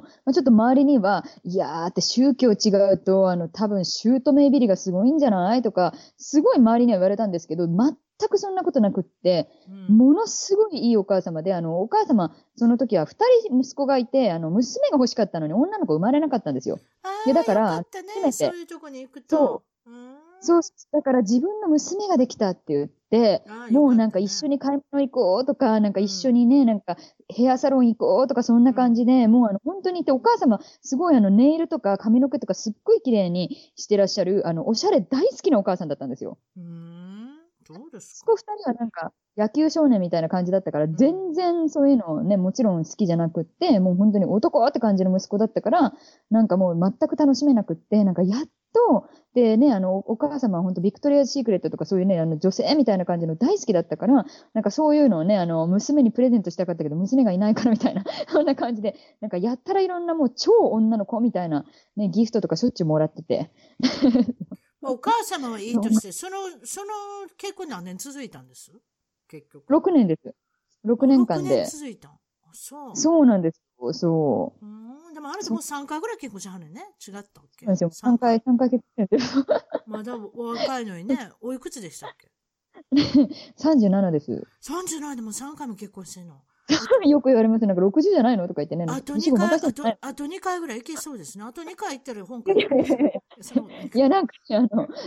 っと周りには、いやーって宗教違うと、多分、姑いびりがすごいんじゃないとか、すごい周りには言われたんですけど、全くそんなことなくって、ものすごいいいお母様で、お母様、その時は2人息子がいて、娘が欲しかったのに女の子生まれなかったんですよ。いや、だから、よかったね。そういうとこに行くと。そう、だから自分の娘ができたって言って、もうなんか一緒に買い物行こうとか、なんか一緒にね、なんかヘアサロン行こうとか、そんな感じで、もう本当にお母様、すごいネイルとか髪の毛とかすっごい綺麗にしてらっしゃる、おしゃれ大好きなお母さんだったんですよ。そうですか。2人はなんか野球少年みたいな感じだったから、全然そういうのね、もちろん好きじゃなくって、もう本当に男って感じの息子だったから、なんかもう全く楽しめなくって、なんかやっと、でね、お母様は本当ビクトリアシークレットとかそういうね、女性みたいな感じの大好きだったから、なんかそういうのをね、娘にプレゼントしたかったけど、娘がいないからみたいな、そんな感じで、なんかやったらいろんなもう超女の子みたいなね、ギフトとかしょっちゅうもらってて。お母様はいいとして、その結婚何年続いたんです結局。6年です。6年間で。6年続いた。そうなんですよ。そう。でもあなたもう3回ぐらい結婚しはるね。違ったっけ？3回結婚してる。まだお若いのにね。おいくつでしたっけ？37です。37でも3回も結婚してんの。よく言われます。なんか60じゃないのとか言ってね。あと2回、あと2回ぐらい行けそうですね。あと2回行ったら本格的に。いや、なんか、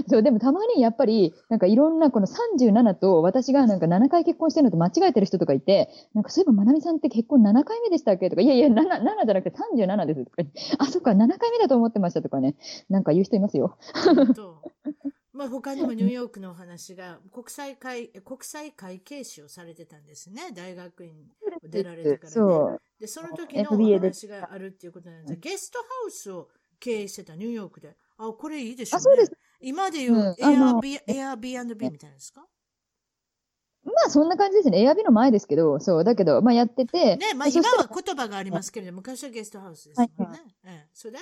そう、でもたまにやっぱり、なんかいろんなこの37と私がなんか7回結婚してるのと間違えてる人とかいて、なんかそういえばまなみさんって結婚7回目でしたっけとか、いやいや、7じゃなくて37ですとか、あ、そっか、7回目だと思ってましたとかね。なんか言う人いますよ。まあ、他にもニューヨークのお話が国際会計士をされてたんですね。大学院を出られてからね。で、その時のお話があるっていうことなんです。ゲストハウスを経営してたニューヨークで。あ、これいいでしょうね。あ、そうです。今でいう、Airbnb みたいなんですか？まあ、そんな感じですね。Airbnb の前ですけど、そう、だけど、まあ、やってて。ね、まあ、今は言葉がありますけれど、昔はゲストハウスですもんね。はいはい、そう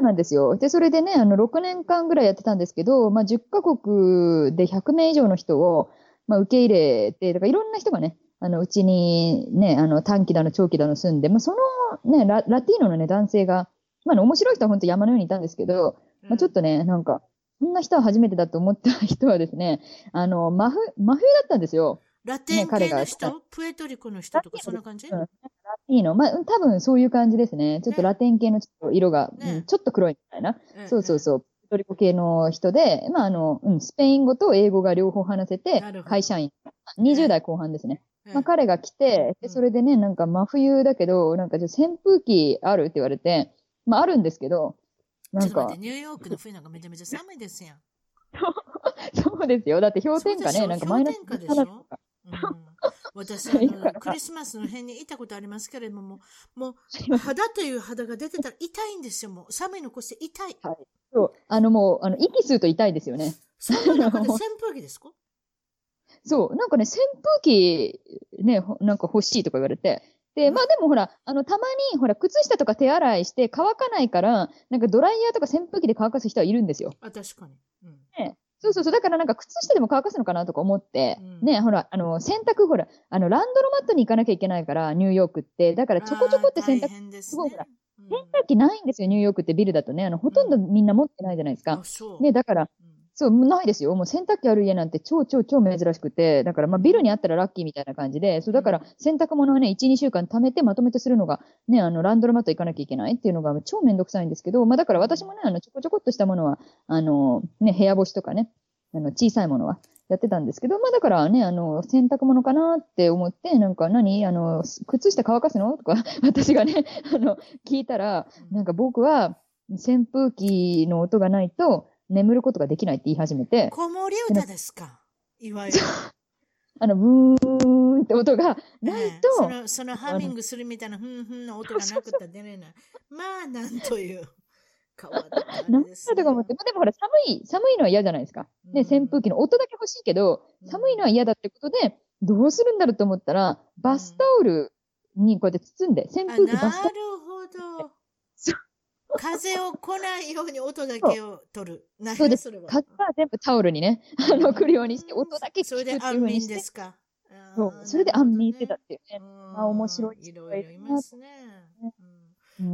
なんですよ。で、それでね、6年間ぐらいやってたんですけど、まあ、10カ国で100名以上の人を、まあ、受け入れて、だからいろんな人がね、うちにね、短期だの、長期だの住んで、まあ、そのね、ラティーノのね、男性が、まあ、面白い人は本当山のようにいたんですけど、まあ、ちょっとね、なんか、こんな人は初めてだと思った人はですね、真冬だったんですよ。ラテン系の人、ね、プエトリコの人とか、そんな感じ？ラティーノ。まあ、多分そういう感じですね。ちょっとラテン系のちょっと色が、ね、ちょっと黒いみたいな。ね、そうそうそう。プエトリコ系の人で、まあ、スペイン語と英語が両方話せて、会社員。20代後半ですね。まあ、彼が来て、で、それでね、なんか真冬だけど、なんかちょっと扇風機あるって言われて、まあ、あるんですけど、なんか。ニューヨークの冬なんかめちゃめちゃ寒いですやん。そうですよ。だって氷点下ね、なんかマイナスでしょ。私クリスマスの辺にいたことありますけれども、もう肌という肌が出てたら痛いんですよ。もう寒いの越して痛い。はい、そう、もう息吸うと痛いですよね。その中で扇風機ですか？そう、なんかね、扇風機ね、なんか欲しいとか言われて。で、まあでもほら、たまにほら、靴下とか手洗いして乾かないから、なんかドライヤーとか扇風機で乾かす人はいるんですよ。あ、確かに。うん。ね、そうそうそう。だからなんか靴下でも乾かすのかなとか思って、うん、ね、ほら、洗濯ほら、ランドロマットに行かなきゃいけないから、ニューヨークって。だからちょこちょこって洗濯、すごいほら、洗濯機ないんですよ、ニューヨークってビルだとね。ほとんどみんな持ってないじゃないですか。そう。ね、だから、そう、ないですよ。もう洗濯機ある家なんて超珍しくて、だからまあビルにあったらラッキーみたいな感じで、そうだから洗濯物をね、1、2週間貯めてまとめてするのが、ね、ランドロマット行かなきゃいけないっていうのが超めんどくさいんですけど、まあだから私もね、ちょこちょこっとしたものは、ね、部屋干しとかね、小さいものはやってたんですけど、まあだからね、洗濯物かなって思って、なんか何、靴下乾かすのとか、私がね、聞いたら、なんか僕は扇風機の音がないと、眠ることができないって言い始めて。子守歌ですか、いわゆる。ブーンって音がないと。ね、そのハミングするみたいな、ふんふんの音がなくて出れない。まあ、なんという。変わったです、ね。なんだとか思って。でもほら、寒いのは嫌じゃないですか。で、扇風機の音だけ欲しいけど、寒いのは嫌だってことで、どうするんだろうと思ったら、バスタオルにこうやって包んで、扇風機バスタオル。なるほど。風を来ないように音だけを取る。そうです。風は全部タオルにね、来るようにして、音だけ聞く。それで安眠ですか。そう。それで安眠してたっていうね。まあ面白い。いろいろいますね。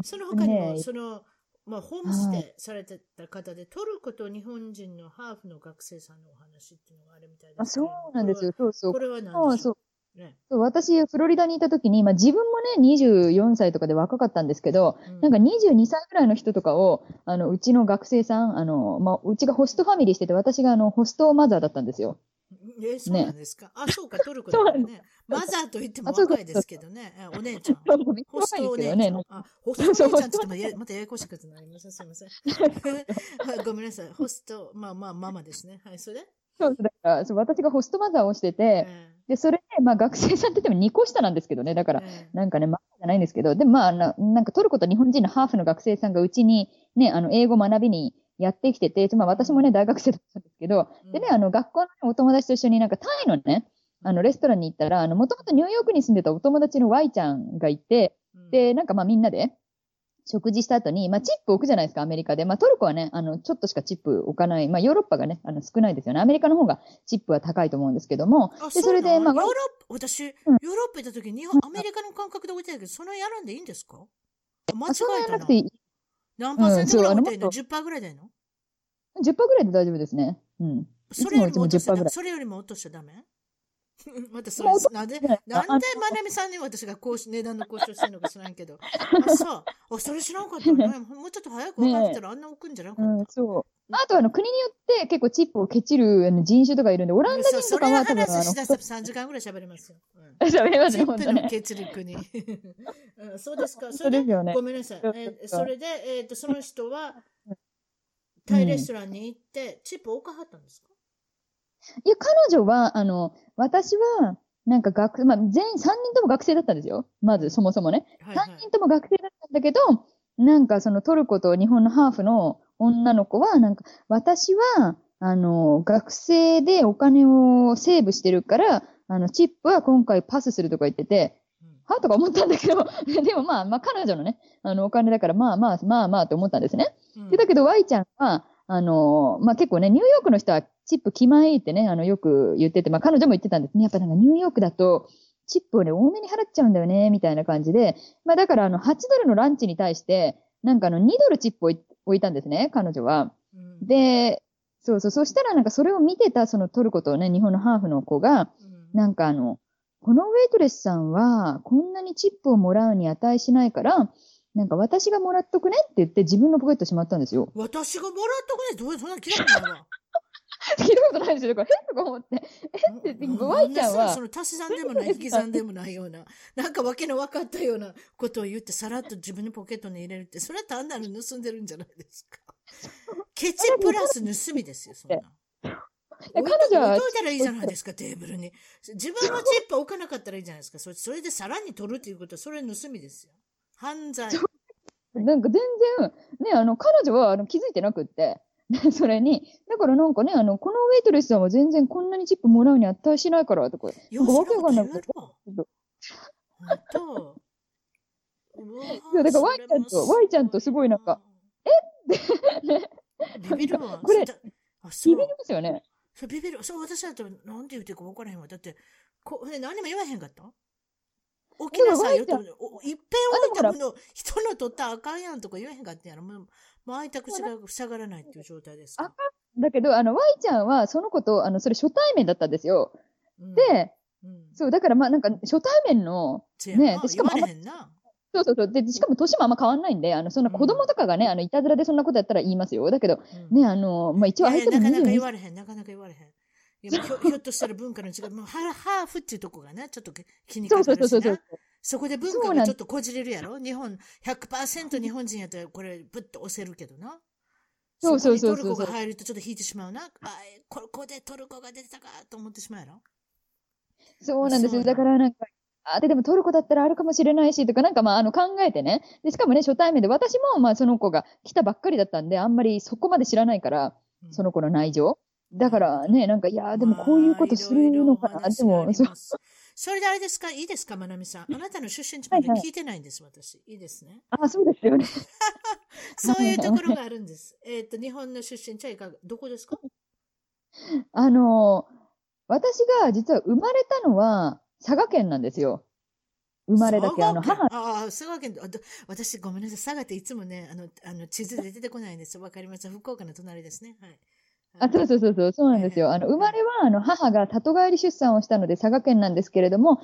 その他にも、まあホームステイされてた方で、トルコと日本人のハーフの学生さんのお話っていうのがあるみたいです。あ、そうなんですよ。そうそう。これは何でしょう？私、フロリダにいたときに、まあ、自分もね、24歳とかで若かったんですけど、なんか22歳ぐらいの人とかを、うちの学生さん、まあ、うちがホストファミリーしてて、私がホストマザーだったんですよ。そうなんですか。あ、そうか、トルコだからね。マザーと言っても若いですけどね。お姉ちゃん。ホストお姉ちゃん。あ、ホストお姉ちゃんって言ってもまたややこしくなりました。すいません。ごめんなさい。ホスト、まあ、ママですね。はい、それ？そう、だから、私がホストマザーをしてて、で、それで、まあ学生さんって言っても2個下なんですけどね、だから、なんかね、まあじゃないんですけど、でもまあ、なんかトルコと日本人のハーフの学生さんがうちに、ね、英語学びにやってきてて、まあ私もね、大学生だったんですけど、でね、学校のお友達と一緒になんかタイのね、レストランに行ったら、もともとニューヨークに住んでたお友達の Y ちゃんがいて、で、なんかまあみんなで、食事した後に、まあ、チップ置くじゃないですか、アメリカで。まあ、トルコはね、ちょっとしかチップ置かない。まあ、ヨーロッパがね、少ないですよね。アメリカの方がチップは高いと思うんですけども。で、それで、まあ、私、ヨーロッパ行った時に、アメリカの感覚で置いてたけど、そのやらんでいいんですか？間違えたな。何パーセントぐらい置いてんの？ 10% ぐらいだよの？ 10% ぐらいで大丈夫ですね。うん。それよりも落としちゃダメ。それよりも落としちゃダメ。またそれなんでまなみさんに私が値段の交渉してるのか知らんけど。あ、そう。あ、それ知らなかったね。もうちょっと早く分かってたらあんな置くんじゃなかった。そう。あと国によって結構チップをケチる人種とかいるんで、オランダ人とかは多分それ話し出したら3時間ぐらい喋れますよ。喋、うん、れますね。チップのケチる国。うん、そうですか。それですよね。ごめんなさい。それでその人はタイレストランに行ってチップを置かはったんですか？いや、彼女は、私は、なんかまあ、3人とも学生だったんですよ。まず、そもそもね。はいはい、3人とも学生だったんだけど、なんかそのトルコと日本のハーフの女の子は、なんか、私は、学生でお金をセーブしてるから、チップは今回パスするとか言ってて、はとか思ったんだけど、でもまあ、彼女のね、お金だから、まあって思ったんですね。うん、だけど、Y ちゃんは、まあ、結構ね、ニューヨークの人はチップ気前いいってね、よく言ってて、まあ、彼女も言ってたんですね。やっぱなんかニューヨークだと、チップをね、多めに払っちゃうんだよね、みたいな感じで。まあ、だから8ドルのランチに対して、なんか2ドルチップを置いたんですね、彼女は。うん、で、そう、そしたらなんかそれを見てた、そのトルコとね、日本のハーフの子が、うん、なんかこのウェイトレスさんは、こんなにチップをもらうに値しないから、なんか私がもらっとくねって言って自分のポケットしまったんですよ。私がもらっとくねってどういうそんなに嫌いなんだろう。聞いたことないですよ。だから、とか思って。って、Y ちゃんは。その足し算でもない、引き算でもないような、なんかわけの分かったようなことを言って、さらっと自分のポケットに入れるって、それは単なる盗んでるんじゃないですか。ケチプラス盗みですよ、そんな。彼女は。置いたらいいじゃないですか、テーブルに。自分のチップ置かなかったらいいじゃないですか。それでさらに取るっていうことは、それは盗みですよ。犯罪。なんか全然、ね、彼女は気づいてなくって。それに、だからなんかね、このウェイトレスさんは全然こんなにチップもらうに値しないから、とか。よくわけがなくて。そう、だからY ちゃんとすごいなんか、ビビるわ。これ、ビビりますよね。そう、ビビる。そう、私だとなんて言っていいか分からへんわ。だって、何も言わへんかった？起きなさいよと。いっぺん置いたもの、人の取ったらあかんやんとか言えへんかったんやろ。もう開いた口が塞がらないっていう状態ですか。だけど、Y ちゃんはその子と、それ初対面だったんですよ。うん、で、うん、そう、だからまあなんか初対面の、ね、で、しかもそう。で、しかも年もあんま変わんないんで、そんな子供とかがね、いたずらでそんなことやったら言いますよ。だけど、うん、ね、まあ一応相手もなかなか言われへん。ひょっとしたら文化の違い、もうハーフっていうとこがね、ちょっと気にかかるしな。そこで文化がちょっとこじれるやろ。日本、100% 日本人やったらこれ、ぶっと押せるけどな。そう。トルコが入るとちょっと引いてしまうな。あ、ここでトルコが出てたかと思ってしまうやろ。そうなんですよ。だからなんか、でもトルコだったらあるかもしれないし、とか、なんかまあ、考えてね。で、しかもね、初対面で、私もまあ、その子が来たばっかりだったんで、あんまりそこまで知らないから、その子の内情。だからね、なんか、いやでもこういうことするのかな、でも、それであれですか、いいですか、まなみさん。あなたの出身地まで聞いてないんです、私。いいですね。あ、そうですよね。そういうところがあるんです。日本の出身地はいかが、どこですか？私が実は生まれたのは、佐賀県なんですよ。生まれだけ、佐賀県、私、ごめんなさい、佐賀っていつもね、地図で出てこないんですよ。わかりました。福岡の隣ですね。はい。そうなんですよ。生まれは、母が里帰り出産をしたので、佐賀県なんですけれども、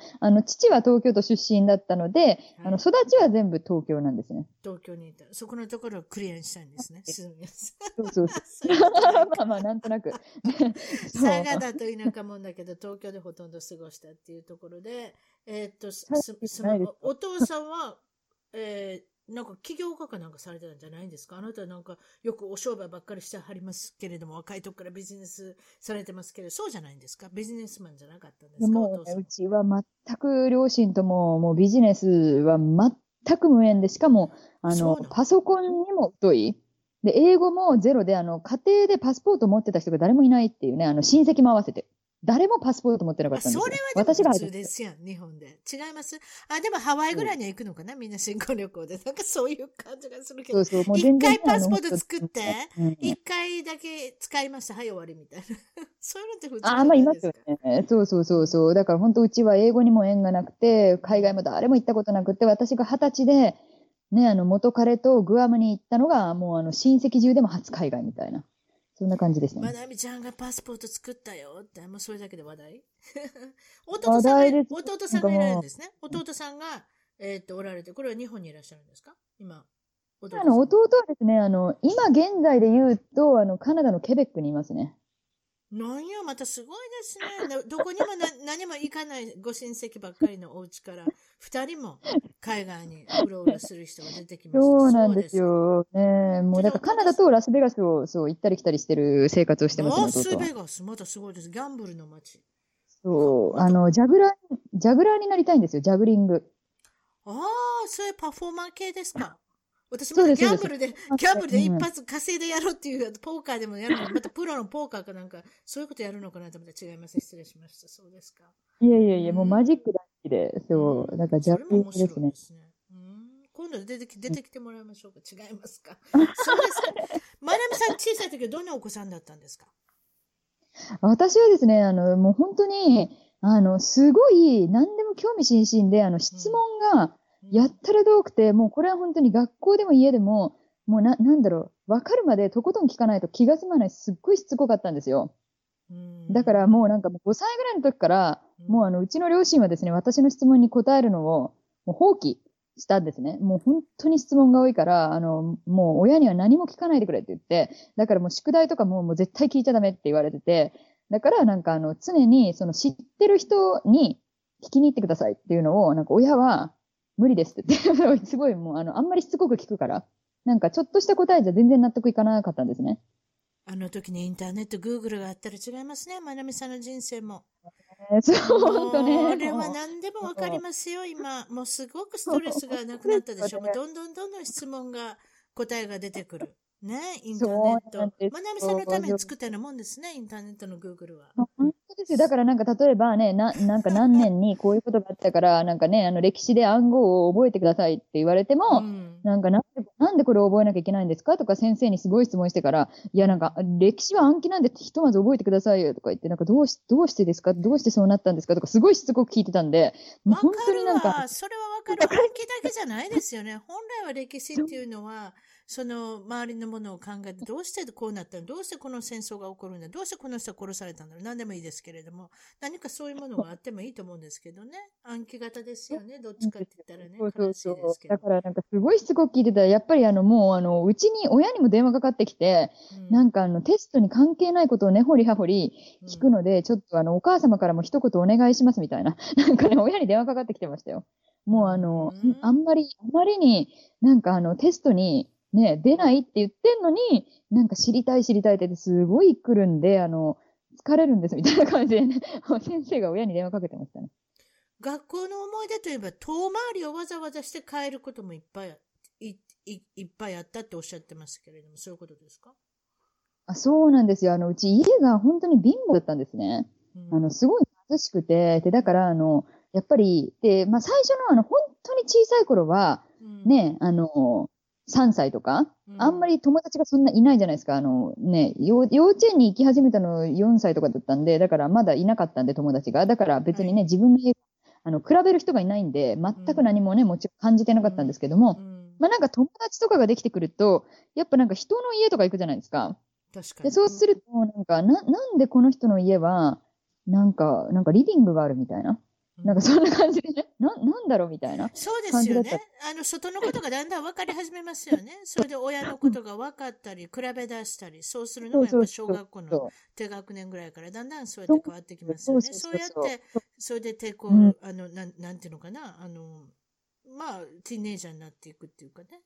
父は東京都出身だったので、はい、育ちは全部東京なんですね。東京にいた。そこのところをクリアにしたんですね。そう。まあ、なんとなく。佐賀だと田舎もんだけど、東京でほとんど過ごしたっていうところで、お父さんは、なんか起業家かなんかされてたんじゃないんですか？あなたなんかよくお商売ばっかりしてはりますけれども、若いとこからビジネスされてますけれど、そうじゃないんですか？ビジネスマンじゃなかったんですか？もう、うちは全く両親ともうビジネスは全く無縁で、しかも、パソコンにも疎い。で、英語もゼロで、家庭でパスポート持ってた人が誰もいないっていうね、親戚も合わせて。誰もパスポート持ってなかったんですよ。それはでも普通ですやん、日本で。違います？でもハワイぐらいには行くのかな、うん、みんな新婚旅行で。なんかそういう感じがするけど。そう。一回パスポート作って、一回だけ使いました。はい、終わりみたいな。そういうのって普通ですか？まあいますよね。そう。だから本当うちは英語にも縁がなくて、海外も誰も行ったことなくて、私が20歳で、ね、元彼とグアムに行ったのが、もう親戚中でも初海外みたいな。そんな感じですね。まなみちゃんがパスポート作ったよって、もうそれだけで話題。弟さんがいる、弟さんがいられるんですね。弟さんが、おられて、これは日本にいらっしゃるんですか今。弟はですね、今現在で言うと、カナダのケベックにいますね。なんや、またすごいですね。どこにも何も行かないご親戚ばっかりのお家から、2人も海外にうろうろする人が出てきました。そうなんですよ。もうだからカナダとラスベガスをそう行ったり来たりしてる生活をしてますね。ラスベガス、またすごいです。ギャンブルの街。そう、ジャグラーになりたいんですよ、ジャグリング。ああ、そういうパフォーマー系ですか。私もギャンブルで一発稼いでやろうっていう、ポーカーでもやるの、またプロのポーカーかなんか、そういうことやるのかなと思って違います。失礼しました。そうですか。いやいやいや、もうマジック大好きで、そう、だからジャグリングですね。今度出てきてもらいましょうか。違いますか。そうですか。まなみさん、小さい時はどんなお子さんだったんですか？私はですね、もう本当に、すごい、何でも興味津々で、質問が、やったら遠くて、もうこれは本当に学校でも家でも、もうなんだろう、わかるまでとことん聞かないと気が済まない、すっごいしつこかったんですよ。だからもうなんか5歳ぐらいの時から、もううちの両親はですね、私の質問に答えるのを、もう放棄したんですね。もう本当に質問が多いから、もう親には何も聞かないでくれって言って、だからもう宿題とかもう絶対聞いちゃダメって言われてて、だからなんか常に、その知ってる人に聞きに行ってくださいっていうのを、なんか親は、無理ですって言って、すごいもうあんまりしつこく聞くから、なんかちょっとした答えじゃ全然納得いかなかったんですね。あの時にインターネット、グーグルがあったら違いますね、まなみさんの人生も。そう、本当ね。これは何でもわかりますよ、今。もうすごくストレスがなくなったでしょ。もうどんどん質問が、答えが出てくる。ね、インターネット。まなみさんのために作ったようなもんですね、インターネットのグーグルは。だからなんか例えばね、なんか何年にこういうことがあったから、なんかね、歴史で暗号を覚えてくださいって言われても、なんでこれを覚えなきゃいけないんですかとか先生にすごい質問してから、いやなんか歴史は暗記なんでひとまず覚えてくださいよとか言って、なんかどうしてですか、どうしてそうなったんですかとかすごいしつこく聞いてたんで、もう本当になんか。それはわかる。暗記だけじゃないですよね。本来は歴史っていうのは、その周りのものを考えて、どうしてこうなったの、どうしてこの戦争が起こるんだ、どうしてこの人が殺されたんだろう、何でもいいですけれども、何かそういうものがあってもいいと思うんですけどね。暗記型ですよね、どっちかって言ったらね。そうだからなんかすごいしつこく聞いてたら、やっぱりもううちに親にも電話かかってきて、なんかテストに関係ないことをねほりはほり聞くので、ちょっとお母様からも一言お願いしますみたいな、なんかね親に電話かかってきてましたよ。もうあまりになんかテストにね、出ないって言ってんのに、なんか知りたいってすごい来るんで、疲れるんですみたいな感じで、ね、先生が親に電話かけてましたね。学校の思い出といえば、遠回りをわざわざして変えることもいっぱいあったっておっしゃってますけれども、そういうことですか？あ、そうなんですよ。うち家が本当に貧乏だったんですね。すごい貧しくて、で、だから、やっぱり、で、まあ、最初の本当に小さい頃は、ね、3歳とか、あんまり友達がそんないないじゃないですか。ね、幼稚園に行き始めたの4歳とかだったんで、だからまだいなかったんで友達が。だから別にね、自分の家、比べる人がいないんで、全く何もね、もちろん感じてなかったんですけども、まあなんか友達とかができてくると、やっぱなんか人の家とか行くじゃないですか。確かに。で、そうすると、なんか、なんでこの人の家は、なんかリビングがあるみたいな。なんかそんな感じでね、なんだろうみたいな。そうですよね。外のことがだんだん分かり始めますよね。それで親のことが分かったり、比べ出したり、そうするのがやっぱ小学校の低学年ぐらいからだんだんそうやって変わってきますよね。そうやって、それで抵抗、なんていうのかな、まあ、ティーンエイジャーになっていくっていうかね。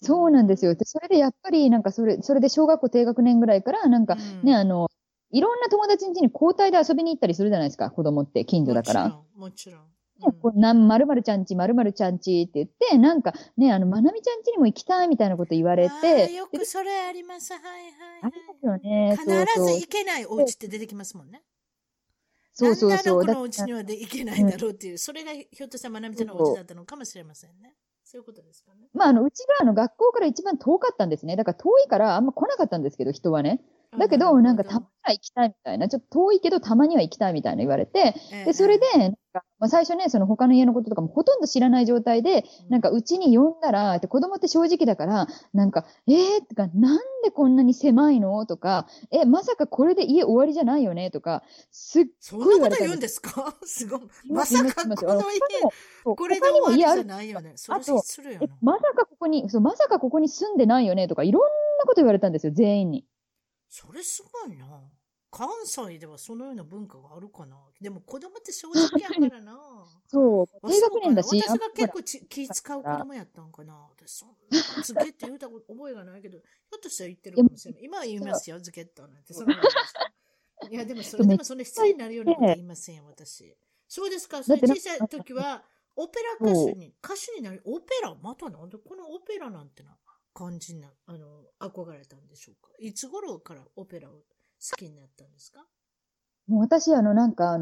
そうなんですよ。で、それでやっぱり、なんかそれで小学校低学年ぐらいから、なんかね、いろんな友達の家に交代で遊びに行ったりするじゃないですか、子供って近所だから。もちろん。まるまるちゃんち、まるまるちゃんちって言って、なんかね、まなみちゃんちにも行きたいみたいなこと言われて。よくそれあります。はいはい。ありますよね。必ず行けないお家って出てきますもんね。そう。なんだろう、このお家には行けないだろうっていう、それがひょっとしたらまなみちゃんのお家だったのかもしれませんね。そういうことですかね。まあ、うちが学校から一番遠かったんですね。だから遠いからあんま来なかったんですけど、人はね。だけどなんかたまには行きたいみたいな、ちょっと遠いけどたまには行きたいみたいな言われて、でそれでなんか、まあ、最初ねその他の家のこととかもほとんど知らない状態で、なんかうちに呼んだらって、子供って正直だからなんかとか、なんでこんなに狭いのとか、まさかこれで家終わりじゃないよねとか、すっごい言われたんです。そんなこと言うんですか？すごい。まさかこの家これで終わりじゃないよね。あとまさかここにそうまさかここに住んでないよねとか、いろんなこと言われたんですよ、全員に。それすごいな。関西ではそのような文化があるかな。でも子供って正直やからな。そう。低学年だし。私が結構気使う子供やったんかな。私そんなズケって言うたこと覚えがないけど、ひょっとしたら言ってるかもしれない。今は言いますよ、ズケットなんて。そんなのいやでもそれ失礼になるようなこと言いませんよ、私。そうですか。それ小さい時はオペラ歌手になる。オペラまたなんでこのオペラなんてな。感じな憧れたんでしょうか。いつ頃からオペラを好きになったんですか？もう私なんか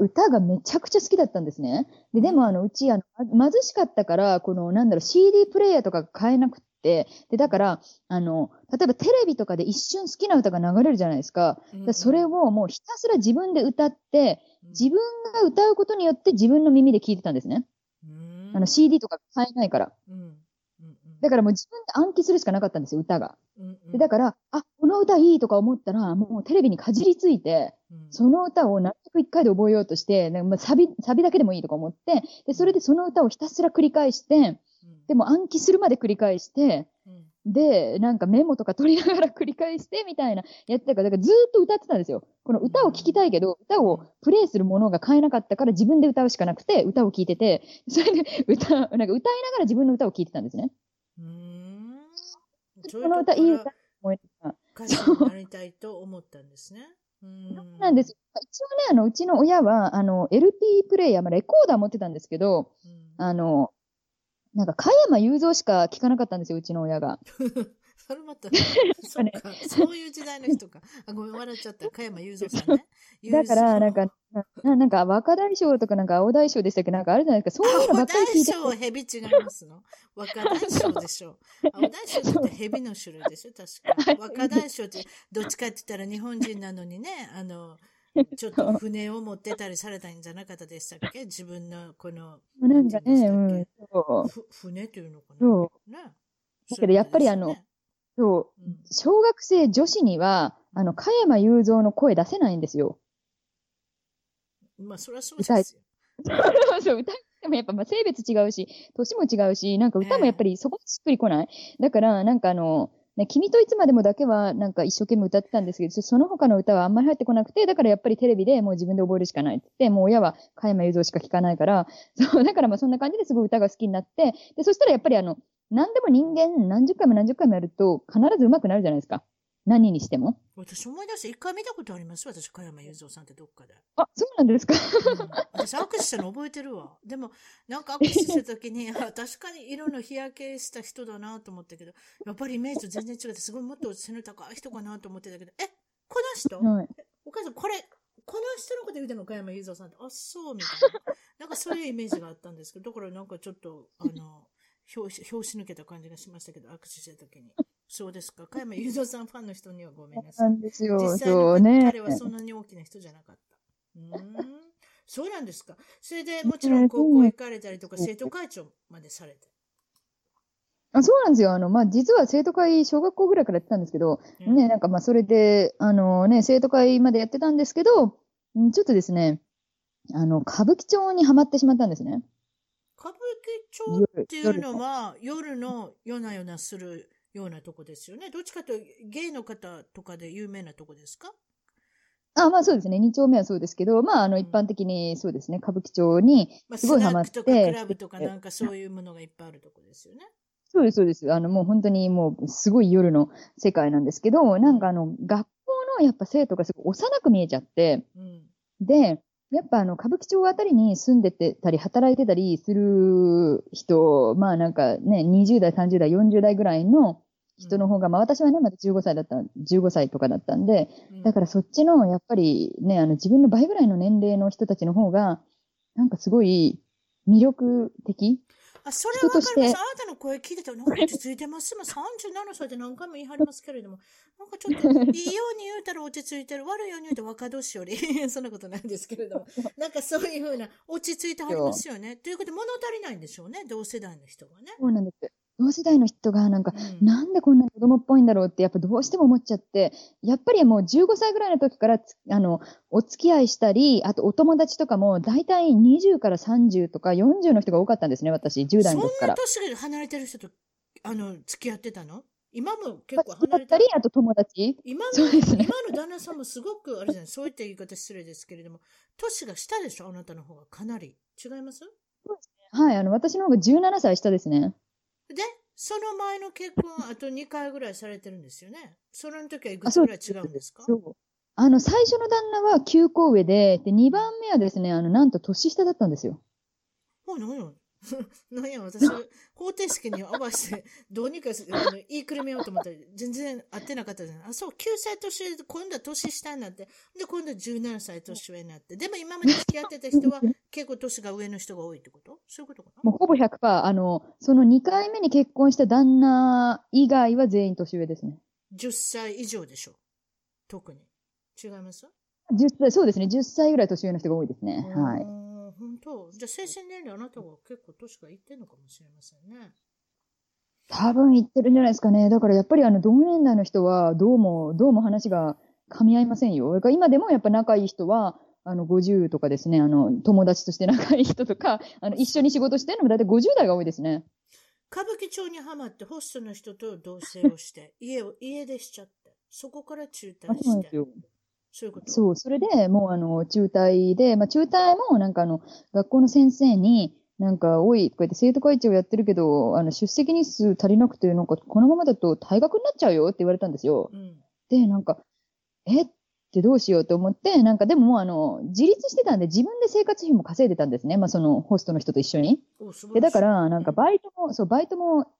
歌がめちゃくちゃ好きだったんですね。でもうち貧しかったから、このなんだろう CD プレイヤーとか買えなくて、でだから例えばテレビとかで一瞬好きな歌が流れるじゃないですか。だそれをもうひたすら自分で歌って、自分が歌うことによって自分の耳で聞いてたんですね。CD とか買えないから。だからもう自分で暗記するしかなかったんですよ、歌が。でだから、この歌いいとか思ったら、もうテレビにかじりついて、その歌を何曲一回で覚えようとして、なんかサビだけでもいいとか思って、で、それでその歌をひたすら繰り返して、でも暗記するまで繰り返して、で、なんかメモとか取りながら繰り返してみたいなやってたから、だからずっと歌ってたんですよ。この歌を聴きたいけど、歌をプレイするものが買えなかったから自分で歌うしかなくて、歌を聴いてて、それでなんか歌いながら自分の歌を聴いてたんですね。この歌いい歌思いました。歌手になりたいと思ったんですね。そうなんです。一応ねうちの親はLP プレイヤー、レコーダー持ってたんですけど、なんか加山雄三しか聴かなかったんですよ、うちの親が。それまたそういう時代の人か。ごめん、笑っちゃった。加山雄三さんね。だからなんか若大将とかなんか青大将でしたっけ、なんかあるじゃないですか。そういうのばっかり聞いて。青大将は蛇違いますの。若大将でしょ。青大将って蛇の種類でしょ、確か。若大将ってどっちかって言ったら日本人なのにね、ちょっと船を持ってたりされたんじゃなかったでしたっけ、自分のこのなんかね、船っていうのかな。ね。だけどやっぱりそう、小学生女子には、加山雄三の声出せないんですよ。まあ、そりゃそうですよ。そう、歌ってもやっぱ、性別違うし、年も違うし、なんか歌もやっぱりそこしっくりこない。だから、なんか君といつまでもだけは、なんか一生懸命歌ってたんですけど、その他の歌はあんまり入ってこなくて、だからやっぱりテレビでもう自分で覚えるしかないって言って、もう親は加山雄三しか聴かないから、そう、だからまあそんな感じですごい歌が好きになって、で、そしたらやっぱり何でも人間何十回も何十回もやると必ず上手くなるじゃないですか。何にしても。私思い出して一回見たことあります。私、加山雄三さんってどっかで。あ、そうなんですか。私握手したの覚えてるわ。でも、なんか握手した時に、確かに色の日焼けした人だなと思ったけど、やっぱりイメージと全然違って、すごいもっと背の高い人かなと思ってたけど、この人、はい、お母さん、この人のこと言うてんの、加山雄三さんって。あ、そうみたいな。なんかそういうイメージがあったんですけど、だからなんかちょっと、拍子抜けた感じがしましたけど、握手したときに。そうですか。加山雄三さんファンの人にはごめんなさい。なんですよ。実際に、彼はそんなに大きな人じゃなかった。そうなんですか。それでもちろん高校行かれたりとか、生徒会長までされて。そうなんですよ。実は生徒会、小学校ぐらいからやってたんですけど、なんかそれで、生徒会までやってたんですけど、ちょっとですね、歌舞伎町にはまってしまったんですね。歌舞伎町っていうのは夜の夜な夜なするようなとこですよね。どっちかとゲイの方とかで有名なとこですか？そうですね。2丁目はそうですけど、一般的にそうですね、歌舞伎町にすごいハマって、スナックとかクラブとかなんかそういうものがいっぱいあるとこですよね。そうですそうです。もう本当にもうすごい夜の世界なんですけど、なんか学校のやっぱ生徒がすごい幼く見えちゃって、で。やっぱ歌舞伎町あたりに住んでたり働いてたりする人、なんかね、20代、30代、40代ぐらいの人の方が、私はね、まだ15歳とかだったんで、だからそっちの、やっぱりね、自分の倍ぐらいの年齢の人たちの方が、なんかすごい魅力的あ、それは分かります。あなたの声聞いてたら、なんか落ち着いてます。今37歳で何回も言い張りますけれども、なんかちょっと、いいように言うたら落ち着いてる、悪いように言うたら若年より、そんなことないんですけれども、なんかそういうふうな、落ち着いてはりますよね。ということで、物足りないんでしょうね、同世代の人がね。そうなんです。同世代の人がなんか、なんでこんなに子供っぽいんだろうってやっぱどうしても思っちゃって、やっぱりもう15歳ぐらいの時からお付き合いしたり、あとお友達とかも大体20から30とか40の人が多かったんですね、私、10代の時から。そんな年で離れてる人と、付き合ってたの？今も結構離れたり、あと友達？そうですね。今の旦那さんもすごく、あれじゃない、そういった言い方失礼ですけれども、年が下でしょ、あなたの方がかなり。違います？そうですね。はい、私の方が17歳下ですね。で、その前の結婚、あと2回ぐらいされてるんですよね。その時はいくつぐらい違うんですか？そう。最初の旦那は9個上で、で、2番目はですね、なんと年下だったんですよ。あ、なんや。なんや、私、方程式に合わせて、どうにか言いくるめようと思ったら、全然合ってなかったじゃない。あ、そう、9歳年上で、今度は年下になって、で、今度は17歳年上になって、でも今まで付き合ってた人は、結構年が上の人が多いってこと？そういうことかな？もうほぼ 100%。その2回目に結婚した旦那以外は全員年上ですね。10歳以上でしょ。特に。違います？10歳、そうですね。10歳ぐらい年上の人が多いですね。はい。本当？じゃあ精神年齢あなたが結構年がいってるのかもしれませんね。多分いってるんじゃないですかね。だからやっぱり同年代の人はどうも話が噛み合いませんよ。今でもやっぱ仲いい人は、50とかですね、友達として仲いい人とか、一緒に仕事してるのもだいたい50代が多いですね。歌舞伎町にはまって、ホストの人と同棲をして、家出しちゃって、そこから中退して。そうなんですよ。そういうこと？そう、それで、もう中退で、まあ中退もなんか学校の先生に、なんか、おい、こうやって生徒会長やってるけど、出席日数足りなくて、なんか、このままだと退学になっちゃうよって言われたんですよ。うん、で、なんか、でどうしようと思って、なんかでももう自立してたんで自分で生活費も稼いでたんですね。まあそのホストの人と一緒に。で、だからなんかバイトも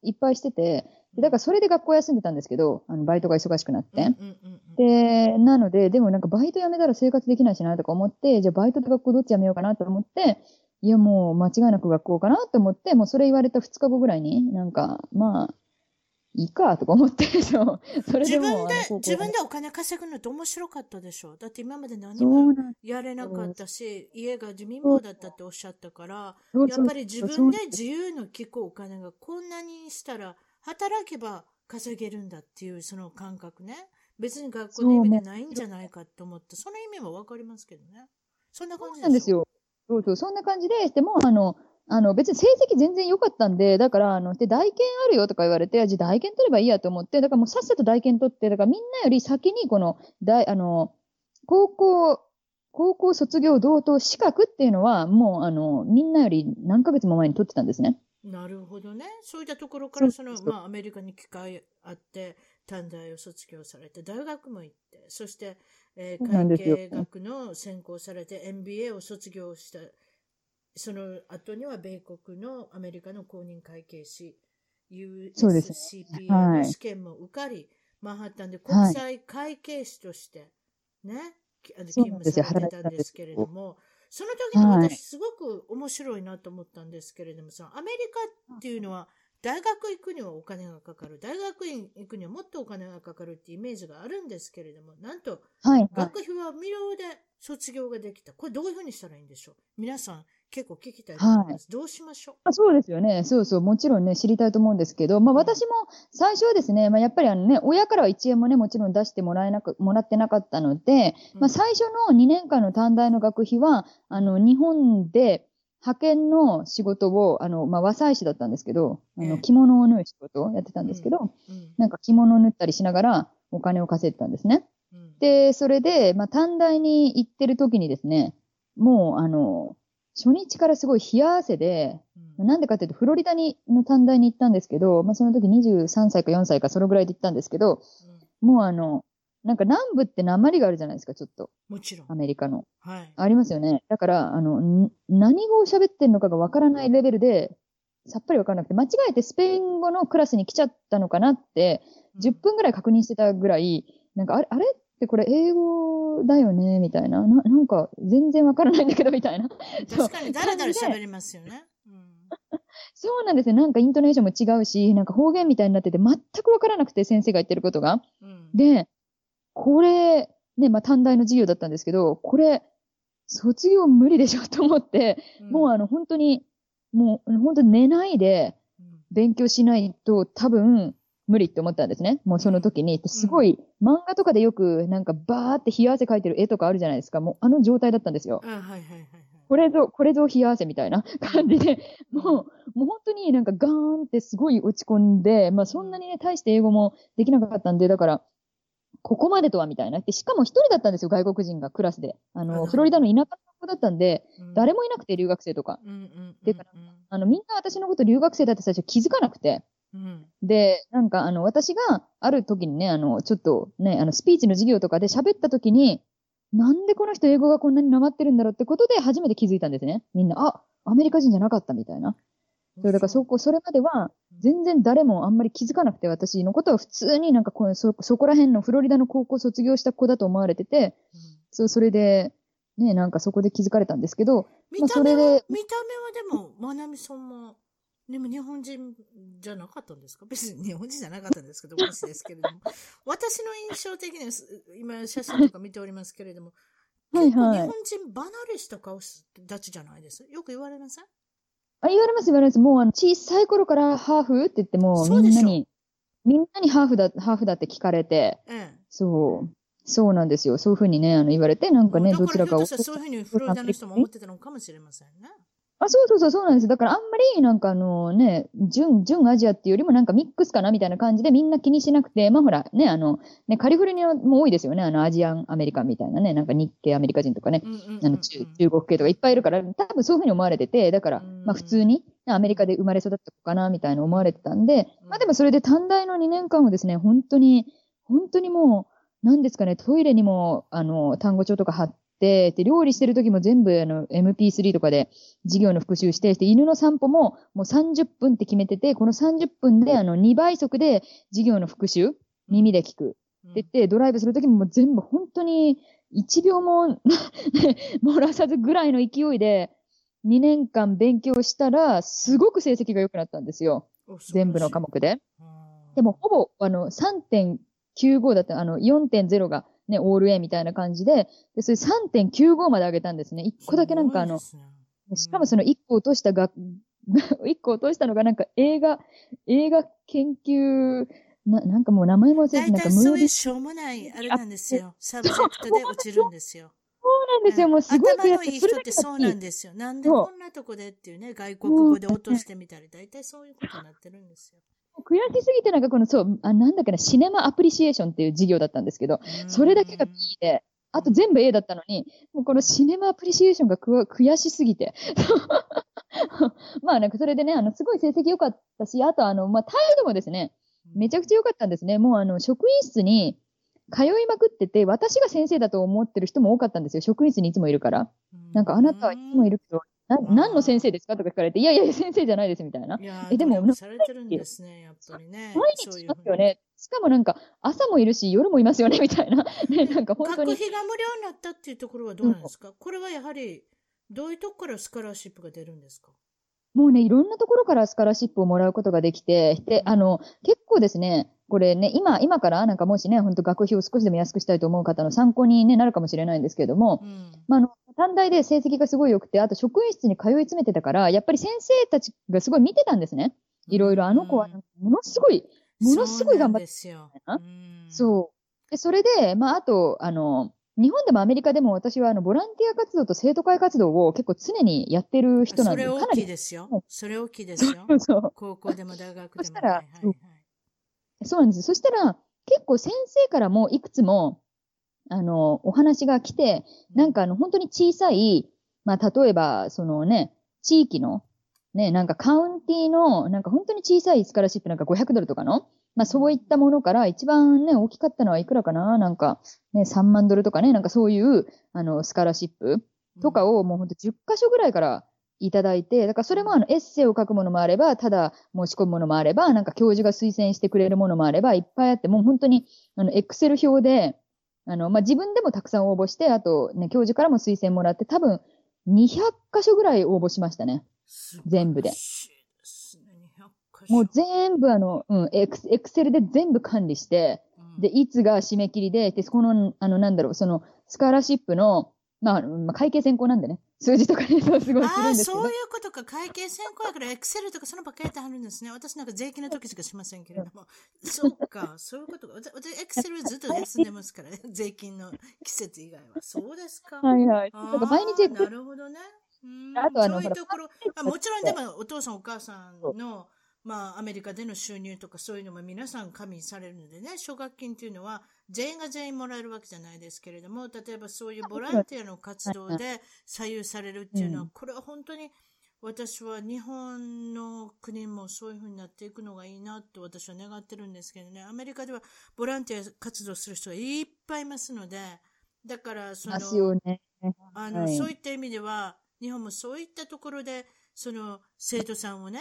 いっぱいしてて、でだからそれで学校休んでたんですけど、バイトが忙しくなって。で、なので、でもなんかバイト辞めたら生活できないしなとか思って、じゃあバイトと学校どっち辞めようかなと思って、いやもう間違いなく学校かなと思って、もうそれ言われた2日後ぐらいに、なんかまあ、いいかとか思ってそうそれでも自分でお金稼ぐのって面白かったでしょ。だって今まで何もやれなかったし、家が貧乏だったっておっしゃったから、やっぱり自分で自由の利くお金がこんなにしたら働けば稼げるんだっていうその感覚ね。別に学校の意味でないんじゃないかと思って、その意味はわかりますけどね。そんな感じなんですよ。そうそう、そんな感じで、でも別に成績全然良かったんで、だから、で、代券あるよとか言われて、じゃあ代券取ればいいやと思って、だからもうさっさと代券取って、だからみんなより先にこの、高校卒業同等資格っていうのは、もうみんなより何ヶ月も前に取ってたんですね。なるほどね。そういったところから、まあ、アメリカに機会あって、短大を卒業されて、大学も行って、そして、会計学の専攻されて、MBA を卒業した。その後には米国のアメリカの公認会計士 USCPA の試験も受かり、はい、マンハッタンで国際会計士として、ね、勤務されてたんですけれども、その時の私すごく面白いなと思ったんですけれども、そのアメリカっていうのは大学行くにはお金がかかる、大学院行くにはもっとお金がかかるっていうイメージがあるんですけれども、なんと学費は無料で卒業ができた。これどういうふうにしたらいいんでしょう。皆さん結構聞きたいと思います。どうしましょう。そうですよね。そうそう。もちろんね、知りたいと思うんですけど、まあ私も最初はですね、まあやっぱりね、親からは1円もね、もちろん出してもらってなかったので、まあ最初の2年間の短大の学費は、日本で、派遣の仕事を、まあ、和裁師だったんですけど、着物を縫う仕事をやってたんですけど、なんか着物を縫ったりしながらお金を稼いでたんですね。で、それで、まあ、短大に行ってる時にですね、もう、初日からすごい冷や汗で、なんでかっていうと、フロリダの短大に行ったんですけど、まあ、その時23歳か4歳か、そのぐらいで行ったんですけど、もうなんか南部って鉛があるじゃないですか、ちょっと。もちろん。アメリカの。はい。ありますよね。だから、何語を喋ってんのかがわからないレベルで、さっぱりわからなくて、間違えてスペイン語のクラスに来ちゃったのかなって、10分ぐらい確認してたぐらい、なんか、あれってこれ英語だよねみたいな。なんか、全然わからないんだけど、みたいな。確かに、だらだら喋りますよね。そうなんですね。なんかイントネーションも違うし、なんか方言みたいになってて全くわからなくて、先生が言ってることが。うん、で、これ、ね、まあ、短大の授業だったんですけど、これ、卒業無理でしょと思って、うん、もう本当に、もう本当に寝ないで勉強しないと多分無理って思ったんですね。もうその時に。すごい、うん、漫画とかでよくなんかバーって冷や汗かいてる絵とかあるじゃないですか。もうあの状態だったんですよ。これぞ冷や汗みたいな感じで、もう本当になんかガーンってすごい落ち込んで、まあそんなにね、大して英語もできなかったんで、だから、ここまでとはみたいな。で、しかも一人だったんですよ、外国人がクラスで。フロリダの田舎の子だったんで、誰もいなくて、留学生とか。で、みんな私のこと留学生だって最初気づかなくて。で、なんか私がある時にね、ちょっとね、スピーチの授業とかで喋った時に、なんでこの人英語がこんなになまってるんだろうってことで初めて気づいたんですね。みんな、あ、アメリカ人じゃなかったみたいな。そうだからそれまでは全然誰もあんまり気づかなくて、私のことは普通になんかそこら辺のフロリダの高校卒業した子だと思われてて、うん、それで、ね、なんかそこで気づかれたんですけど、見た目はでも、まなみさんも、でも日本人じゃなかったんですか？別に日本人じゃなかったんですけど、私ですけれども。私の印象的には、今写真とか見ておりますけれども、はいはい、日本人離れした顔立ちじゃないです。よく言われません？言われます。もう小さい頃からハーフって言っても、みんなにハーフだって聞かれて、うん、そうなんですよ。そういうふうにね、言われて、なんかね、どちらかを。そういうふうにフロリダの人も思ってたのかもしれませんね。あ、そうなんです。だからあんまり、なんかね、純アジアっていうよりもなんかミックスかなみたいな感じでみんな気にしなくて、まあほら、ね、ね、カリフォルニアも多いですよね、アジアンアメリカンみたいなね、なんか日系アメリカ人とかね、中国系とかいっぱいいるから、多分そういうふうに思われてて、だから、まあ普通に、アメリカで生まれ育った子かなみたいな思われてたんで、まあでもそれで短大の2年間をですね、本当にもう、なんですかね、トイレにも、単語帳とか貼って、で、料理してる時も全部MP3 とかで授業の復習して、犬の散歩ももう30分って決めてて、この30分で2倍速で授業の復習、耳で聞く。って言って、ドライブする時も全部本当に1秒も漏らさずぐらいの勢いで2年間勉強したら、すごく成績が良くなったんですよ。全部の科目で。でもほぼ3.95 だった、4.0 が、ね、オール A みたいな感じで、それ 3.95 まで上げたんですね。1個だけなんかしかもその1個落としたのがなんか映画研究、なんかもう名前も忘れて、なんかそういうしょうもない、あれなんですよ。サブジェクトで落ちるんですよ。そうなんですよ。もうすごい頭のいい人ってそうなんですよ。なんでこんなとこでっていうね、外国語で落としてみたり、大体そういうことになってるんですよ。悔しすぎてなんかなんだっけな、シネマアプリシエーションっていう授業だったんですけど、それだけが B で、あと全部 A だったのに、もうこのシネマアプリシエーションが悔しすぎて。まあなんかそれでね、すごい成績良かったし、あとまあ態度もですね、めちゃくちゃ良かったんですね。もう職員室に通いまくってて、私が先生だと思ってる人も多かったんですよ。職員室にいつもいるから。なんかあなたはいつもいるけど、何の先生ですかとか聞かれて、いや先生じゃないですみたいな。でもされてるんですね、やっぱりね。毎日いますよね。しかもなんか朝もいるし夜もいますよねみたいな。ね、なんか本当に。学費が無料になったっていうところはどうなんですか？これはやはりどういうところからスカラーシップが出るんですか？もうね、いろんなところからスカラーシップをもらうことができて、で、結構ですね。これね、今からなんかもしね、本当学費を少しでも安くしたいと思う方の参考に、ね、なるかもしれないんですけれども、まあ、短大で成績がすごい良くて、あと職員室に通い詰めてたから、やっぱり先生たちがすごい見てたんですね。いろいろ、あの子はものすごい頑張ってた。そう。で、それで、まあ、あと、日本でもアメリカでも私はボランティア活動と生徒会活動を結構常にやってる人なんです。それ大きいですよ。そう。高校でも大学でも。そしたら、そうなんです。そしたら、結構先生からもいくつも、お話が来て、なんか本当に小さい、まあ、例えば、そのね、地域の、ね、なんかカウンティの、なんか本当に小さいスカラシップなんか$500とかの、まあ、そういったものから一番ね、大きかったのはいくらかな、なんか、ね、$30,000とかね、なんかそういう、スカラシップとかをもう本当10カ所ぐらいから、いただいて、だからそれもエッセイを書くものもあれば、ただ申し込むものもあれば、なんか教授が推薦してくれるものもあれば、いっぱいあって、もう本当に、エクセル表で、まあ、自分でもたくさん応募して、あとね、教授からも推薦もらって、多分200箇所ぐらい応募しましたね。全部で。もう全部エクセルで全部管理して、うん、で、いつが締め切りで、で、この、なんだろう、その、スカラシップの、まあ、会計専攻なんでね、数字とかね、そうすごいするんですけど。ああ、そういうことか、会計専攻だから、エクセルとかそのばっかりやってはるんですね。私なんか税金の時しかしませんけれども。そっか、そういうことか。私、エクセルずっと休んでますからね、税金の季節以外は。そうですか。はいはい。だから毎日。なるほどね。あとそういうところ、もちろんでもお父さんお母さんの、まあ、アメリカでの収入とかそういうのも皆さん加味されるのでね、奨学金というのは全員が全員もらえるわけじゃないですけれども、例えばそういうボランティアの活動で左右されるっていうのは、これは本当に私は日本の国もそういうふうになっていくのがいいなと私は願ってるんですけどね、アメリカではボランティア活動する人がいっぱいいますので、だからその、はい、そういった意味では日本もそういったところでその生徒さんをね、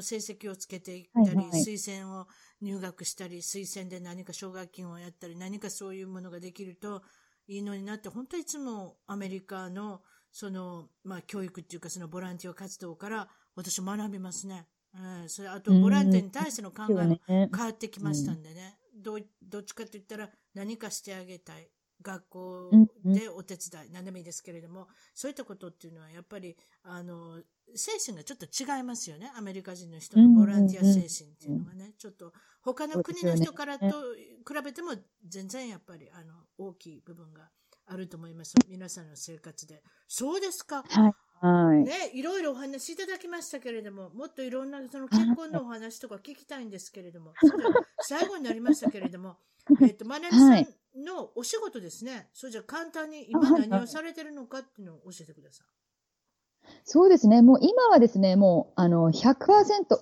成績をつけていったり、はいはい、推薦を入学したり、推薦で何か奨学金をやったり、何かそういうものができるといいのになって、本当にいつもアメリカのその、まあ、教育っていうかそのボランティア活動から私学びますね、それあとボランティアに対しての考えも変わってきましたんでね、どっちかといったら何かしてあげたい、学校でお手伝い、何でもいいですけれども、そういったことっていうのはやっぱり精神がちょっと違いますよね。アメリカ人の人のボランティア精神っていうのがね、ちょっと他の国の人からと比べても全然やっぱり大きい部分があると思います。皆さんの生活で。そうですか。はい。ね、いろいろお話いただきましたけれども、もっといろんなその結婚のお話とか聞きたいんですけれども、最後になりましたけれども、マナミさん、はいのお仕事ですね。それじゃあ簡単に今何をされてるのかっていうのを教えてください。そうですね。もう今はですね、もう100%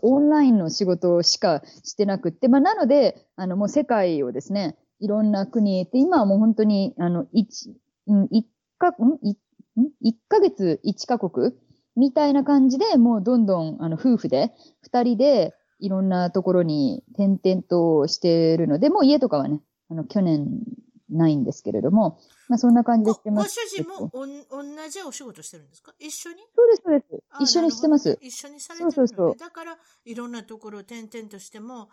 オンラインの仕事しかしてなくって、まあなのでもう世界をですね、いろんな国へって、今はもう本当に1ヶ月1カ国みたいな感じで、もうどんどん夫婦で2人でいろんなところに転々としてるので、もう家とかはね、去年ないんですけれども、まあ、そんな感じでしてます。ご主人も同じお仕事してるんですか？一緒に？そうです、そうです。一緒にしてます。一緒にされてるので、そうそうそう、だから、いろんなところを転々としても、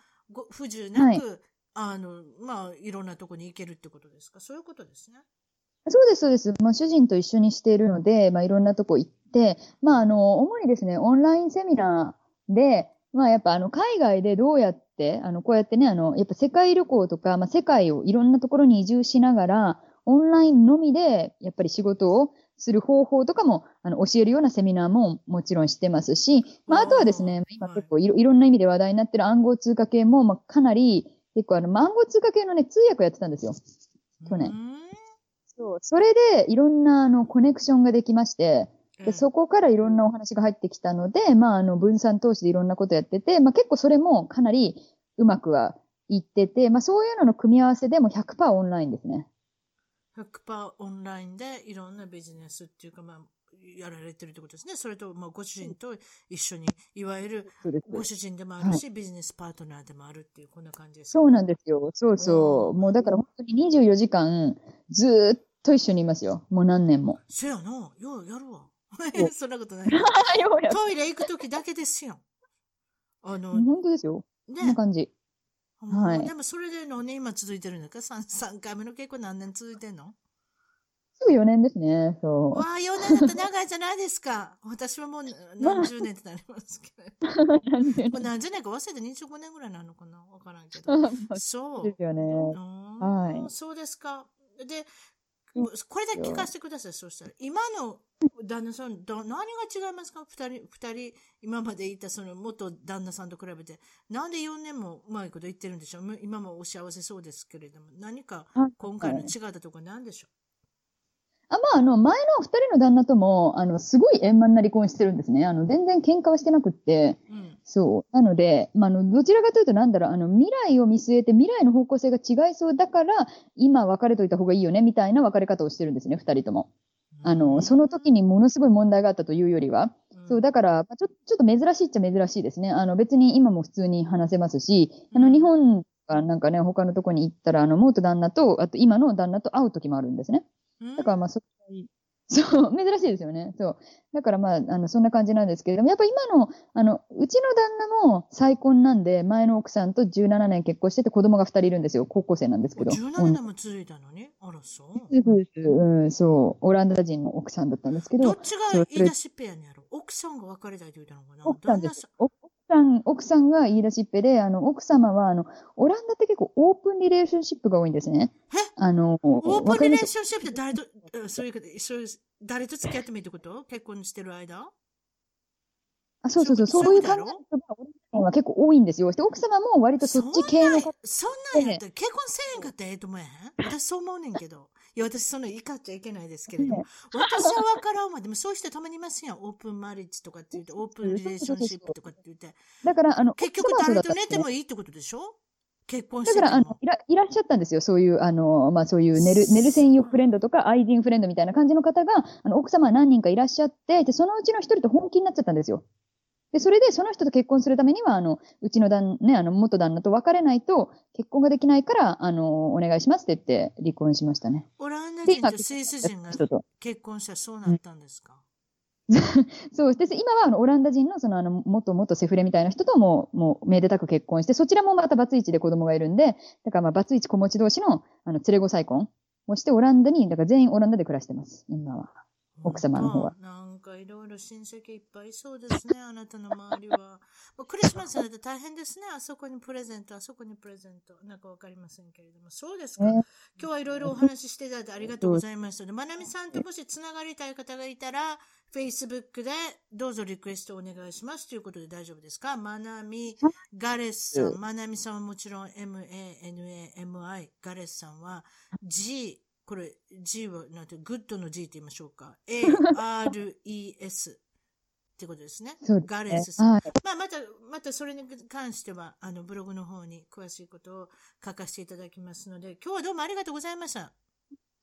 不自由なく、はい、まあ、いろんなところに行けるってことですか？そういうことですね。そうです、そうです。まあ、主人と一緒にしているので、まあ、いろんなとこ行って、まあ、主にですね、オンラインセミナーで、まあ、やっぱ海外でどうやって、こうやってね、やっぱ世界旅行とか、まあ、世界をいろんなところに移住しながら、オンラインのみで、やっぱり仕事をする方法とかも、教えるようなセミナーももちろんしてますし、まあ、あとはですね、今結構いろんな意味で話題になってる暗号通貨系も、まあ、かなり、結構暗号通貨系のね、通訳やってたんですよ。去年。そう。それで、いろんなコネクションができまして、でそこからいろんなお話が入ってきたので、まあ、分散投資でいろんなことやってて、まあ、結構それもかなりうまくはいってて、まあ、そういうのの組み合わせでも 100% オンラインですね。100% オンラインでいろんなビジネスっていうか、まあ、やられてるってことですね。それと、まあ、ご主人と一緒に、いわゆるご主人でもあるし、はい、ビジネスパートナーでもあるっていう、こんな感じですかね。そうなんですよ。そうそう。もうだから本当に24時間ずっと一緒にいますよ。もう何年も。せやな。ようやるわ。そんなことない。トイレ行くときだけですよ。本当ですよ。ね、こんな感じ。はい。でもそれでのね、今続いてるんですか？ 3回目の結婚何年続いてんの？すぐ4年ですね。そう。わあ、4年だったら長いじゃないですか。私はもう何十年ってなりますけど。もう何十年か忘れて25年ぐらいなのかな？わからんけど。そう。ですよね。はい。そうですか。で、これだけ聞かせてください。そうしたら今の旦那さん何が違いますか？2人今までいたその元旦那さんと比べて、なんで4年もうまいこと言ってるんでしょう。今もお幸せそうですけれども、何か今回の違ったところなんでしょう？はい、前の2人の旦那ともすごい円満な離婚してるんですね。全然喧嘩はしてなくって、うん、そうなので、まあ、どちらかというとなんだろう、未来を見据えて未来の方向性が違いそうだから今別れといた方がいいよねみたいな別れ方をしてるんですね、2人とも。その時にものすごい問題があったというよりは、そう、だから、ちょっと珍しいっちゃ珍しいですね。別に今も普通に話せますし、日本かなんかね、他のとこに行ったら、元旦那と、あと今の旦那と会う時もあるんですね。だから、まあ、それそう、珍しいですよね。そう。だからまあ、そんな感じなんですけれども、やっぱ今の、うちの旦那も再婚なんで、前の奥さんと17年結婚してて、子供が2人いるんですよ。高校生なんですけど。17年も続いたのね。あら、そう。うん、そう。オランダ人の奥さんだったんですけど。どっちが言い出しっぺやねやろ。奥さんが別れたいと言ったのかな。奥さんです。奥さんが言い出しっぺで、奥様は、オランダって結構オープンリレーションシップが多いんですね。オープンリレーションシップって誰と、誰と付き合ってもいいってこと？結婚してる間？あ、そうそうそう、そういう考えの人が結構多いんですよ。奥様も割とそっち系の方。そんなんやったら結婚せえへんかったらええと思えへん？私そう思うねんけど。いや、私その怒っちゃいけないですけれども。私は分からんわ。でもそうしてたまにいますやん。オープンマリッジとかって言って、オープンリレーションシップとかって言って。だから、結局誰と寝てもいいってことでしょ？結婚してだからいらっしゃったんですよ。そういう、まあ、そういう寝る専用フレンドとか、愛人フレンドみたいな感じの方が、奥様何人かいらっしゃって、で、そのうちの一人と本気になっちゃったんですよ。で、それで、その人と結婚するためには、うちの元旦那と別れないと、結婚ができないから、お願いしますって言って、離婚しましたね。オランダ人とスイス人が結婚したらそうなったんですか？そうです。今は、オランダ人の、元セフレみたいな人ともう、めでたく結婚して、そちらもまたバツイチで子供がいるんで、だから、まあ、バツイチ子持ち同士の、連れ子再婚をして、オランダに、だから全員オランダで暮らしてます、今は。奥様の方は。なんかいろいろ親戚いっぱいそうですね、あなたの周りは。クリスマスだって大変ですね、あそこにプレゼント、あそこにプレゼント、なんかわかりませんけれども、そうですか。今日はいろいろお話ししていただいてありがとうございました。まなみさんともしつながりたい方がいたら、Facebook でどうぞリクエストお願いしますということで大丈夫ですか？まなみガレスさん、まなみさんはもちろん MANAMI、ガレスさんは G、これ G はなんてグッドの G って言いましょうか。ARES ってことですね。ガレスさん。まあまたそれに関してはブログの方に詳しいことを書かせていただきますので、今日はどうもありがとうございました。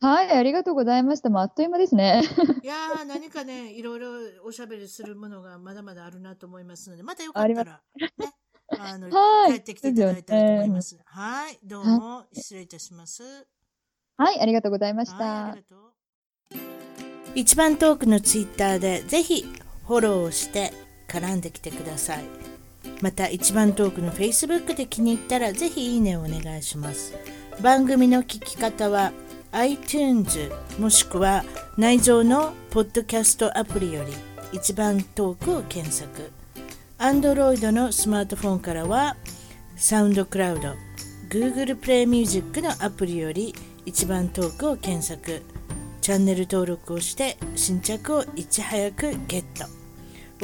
はい、ありがとうございました。もうあっという間ですね。いやー、何かね、いろいろおしゃべりするものがまだまだあるなと思いますので、またよかったらね、帰ってきていただいたいと思います。はい、どうも失礼いたします。はい、ありがとうございました。一番トークのツイッターでぜひフォローして絡んできてください。また一番トークのフェイスブックで気に入ったらぜひいいねをお願いします。番組の聞き方は iTunes もしくは内蔵のポッドキャストアプリより一番トークを検索。Android のスマートフォンからはサウンドクラウド、Google プレイミュージックのアプリより一番トークを検索、チャンネル登録をして新着をいち早くゲット。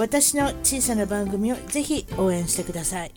私の小さな番組をぜひ応援してください。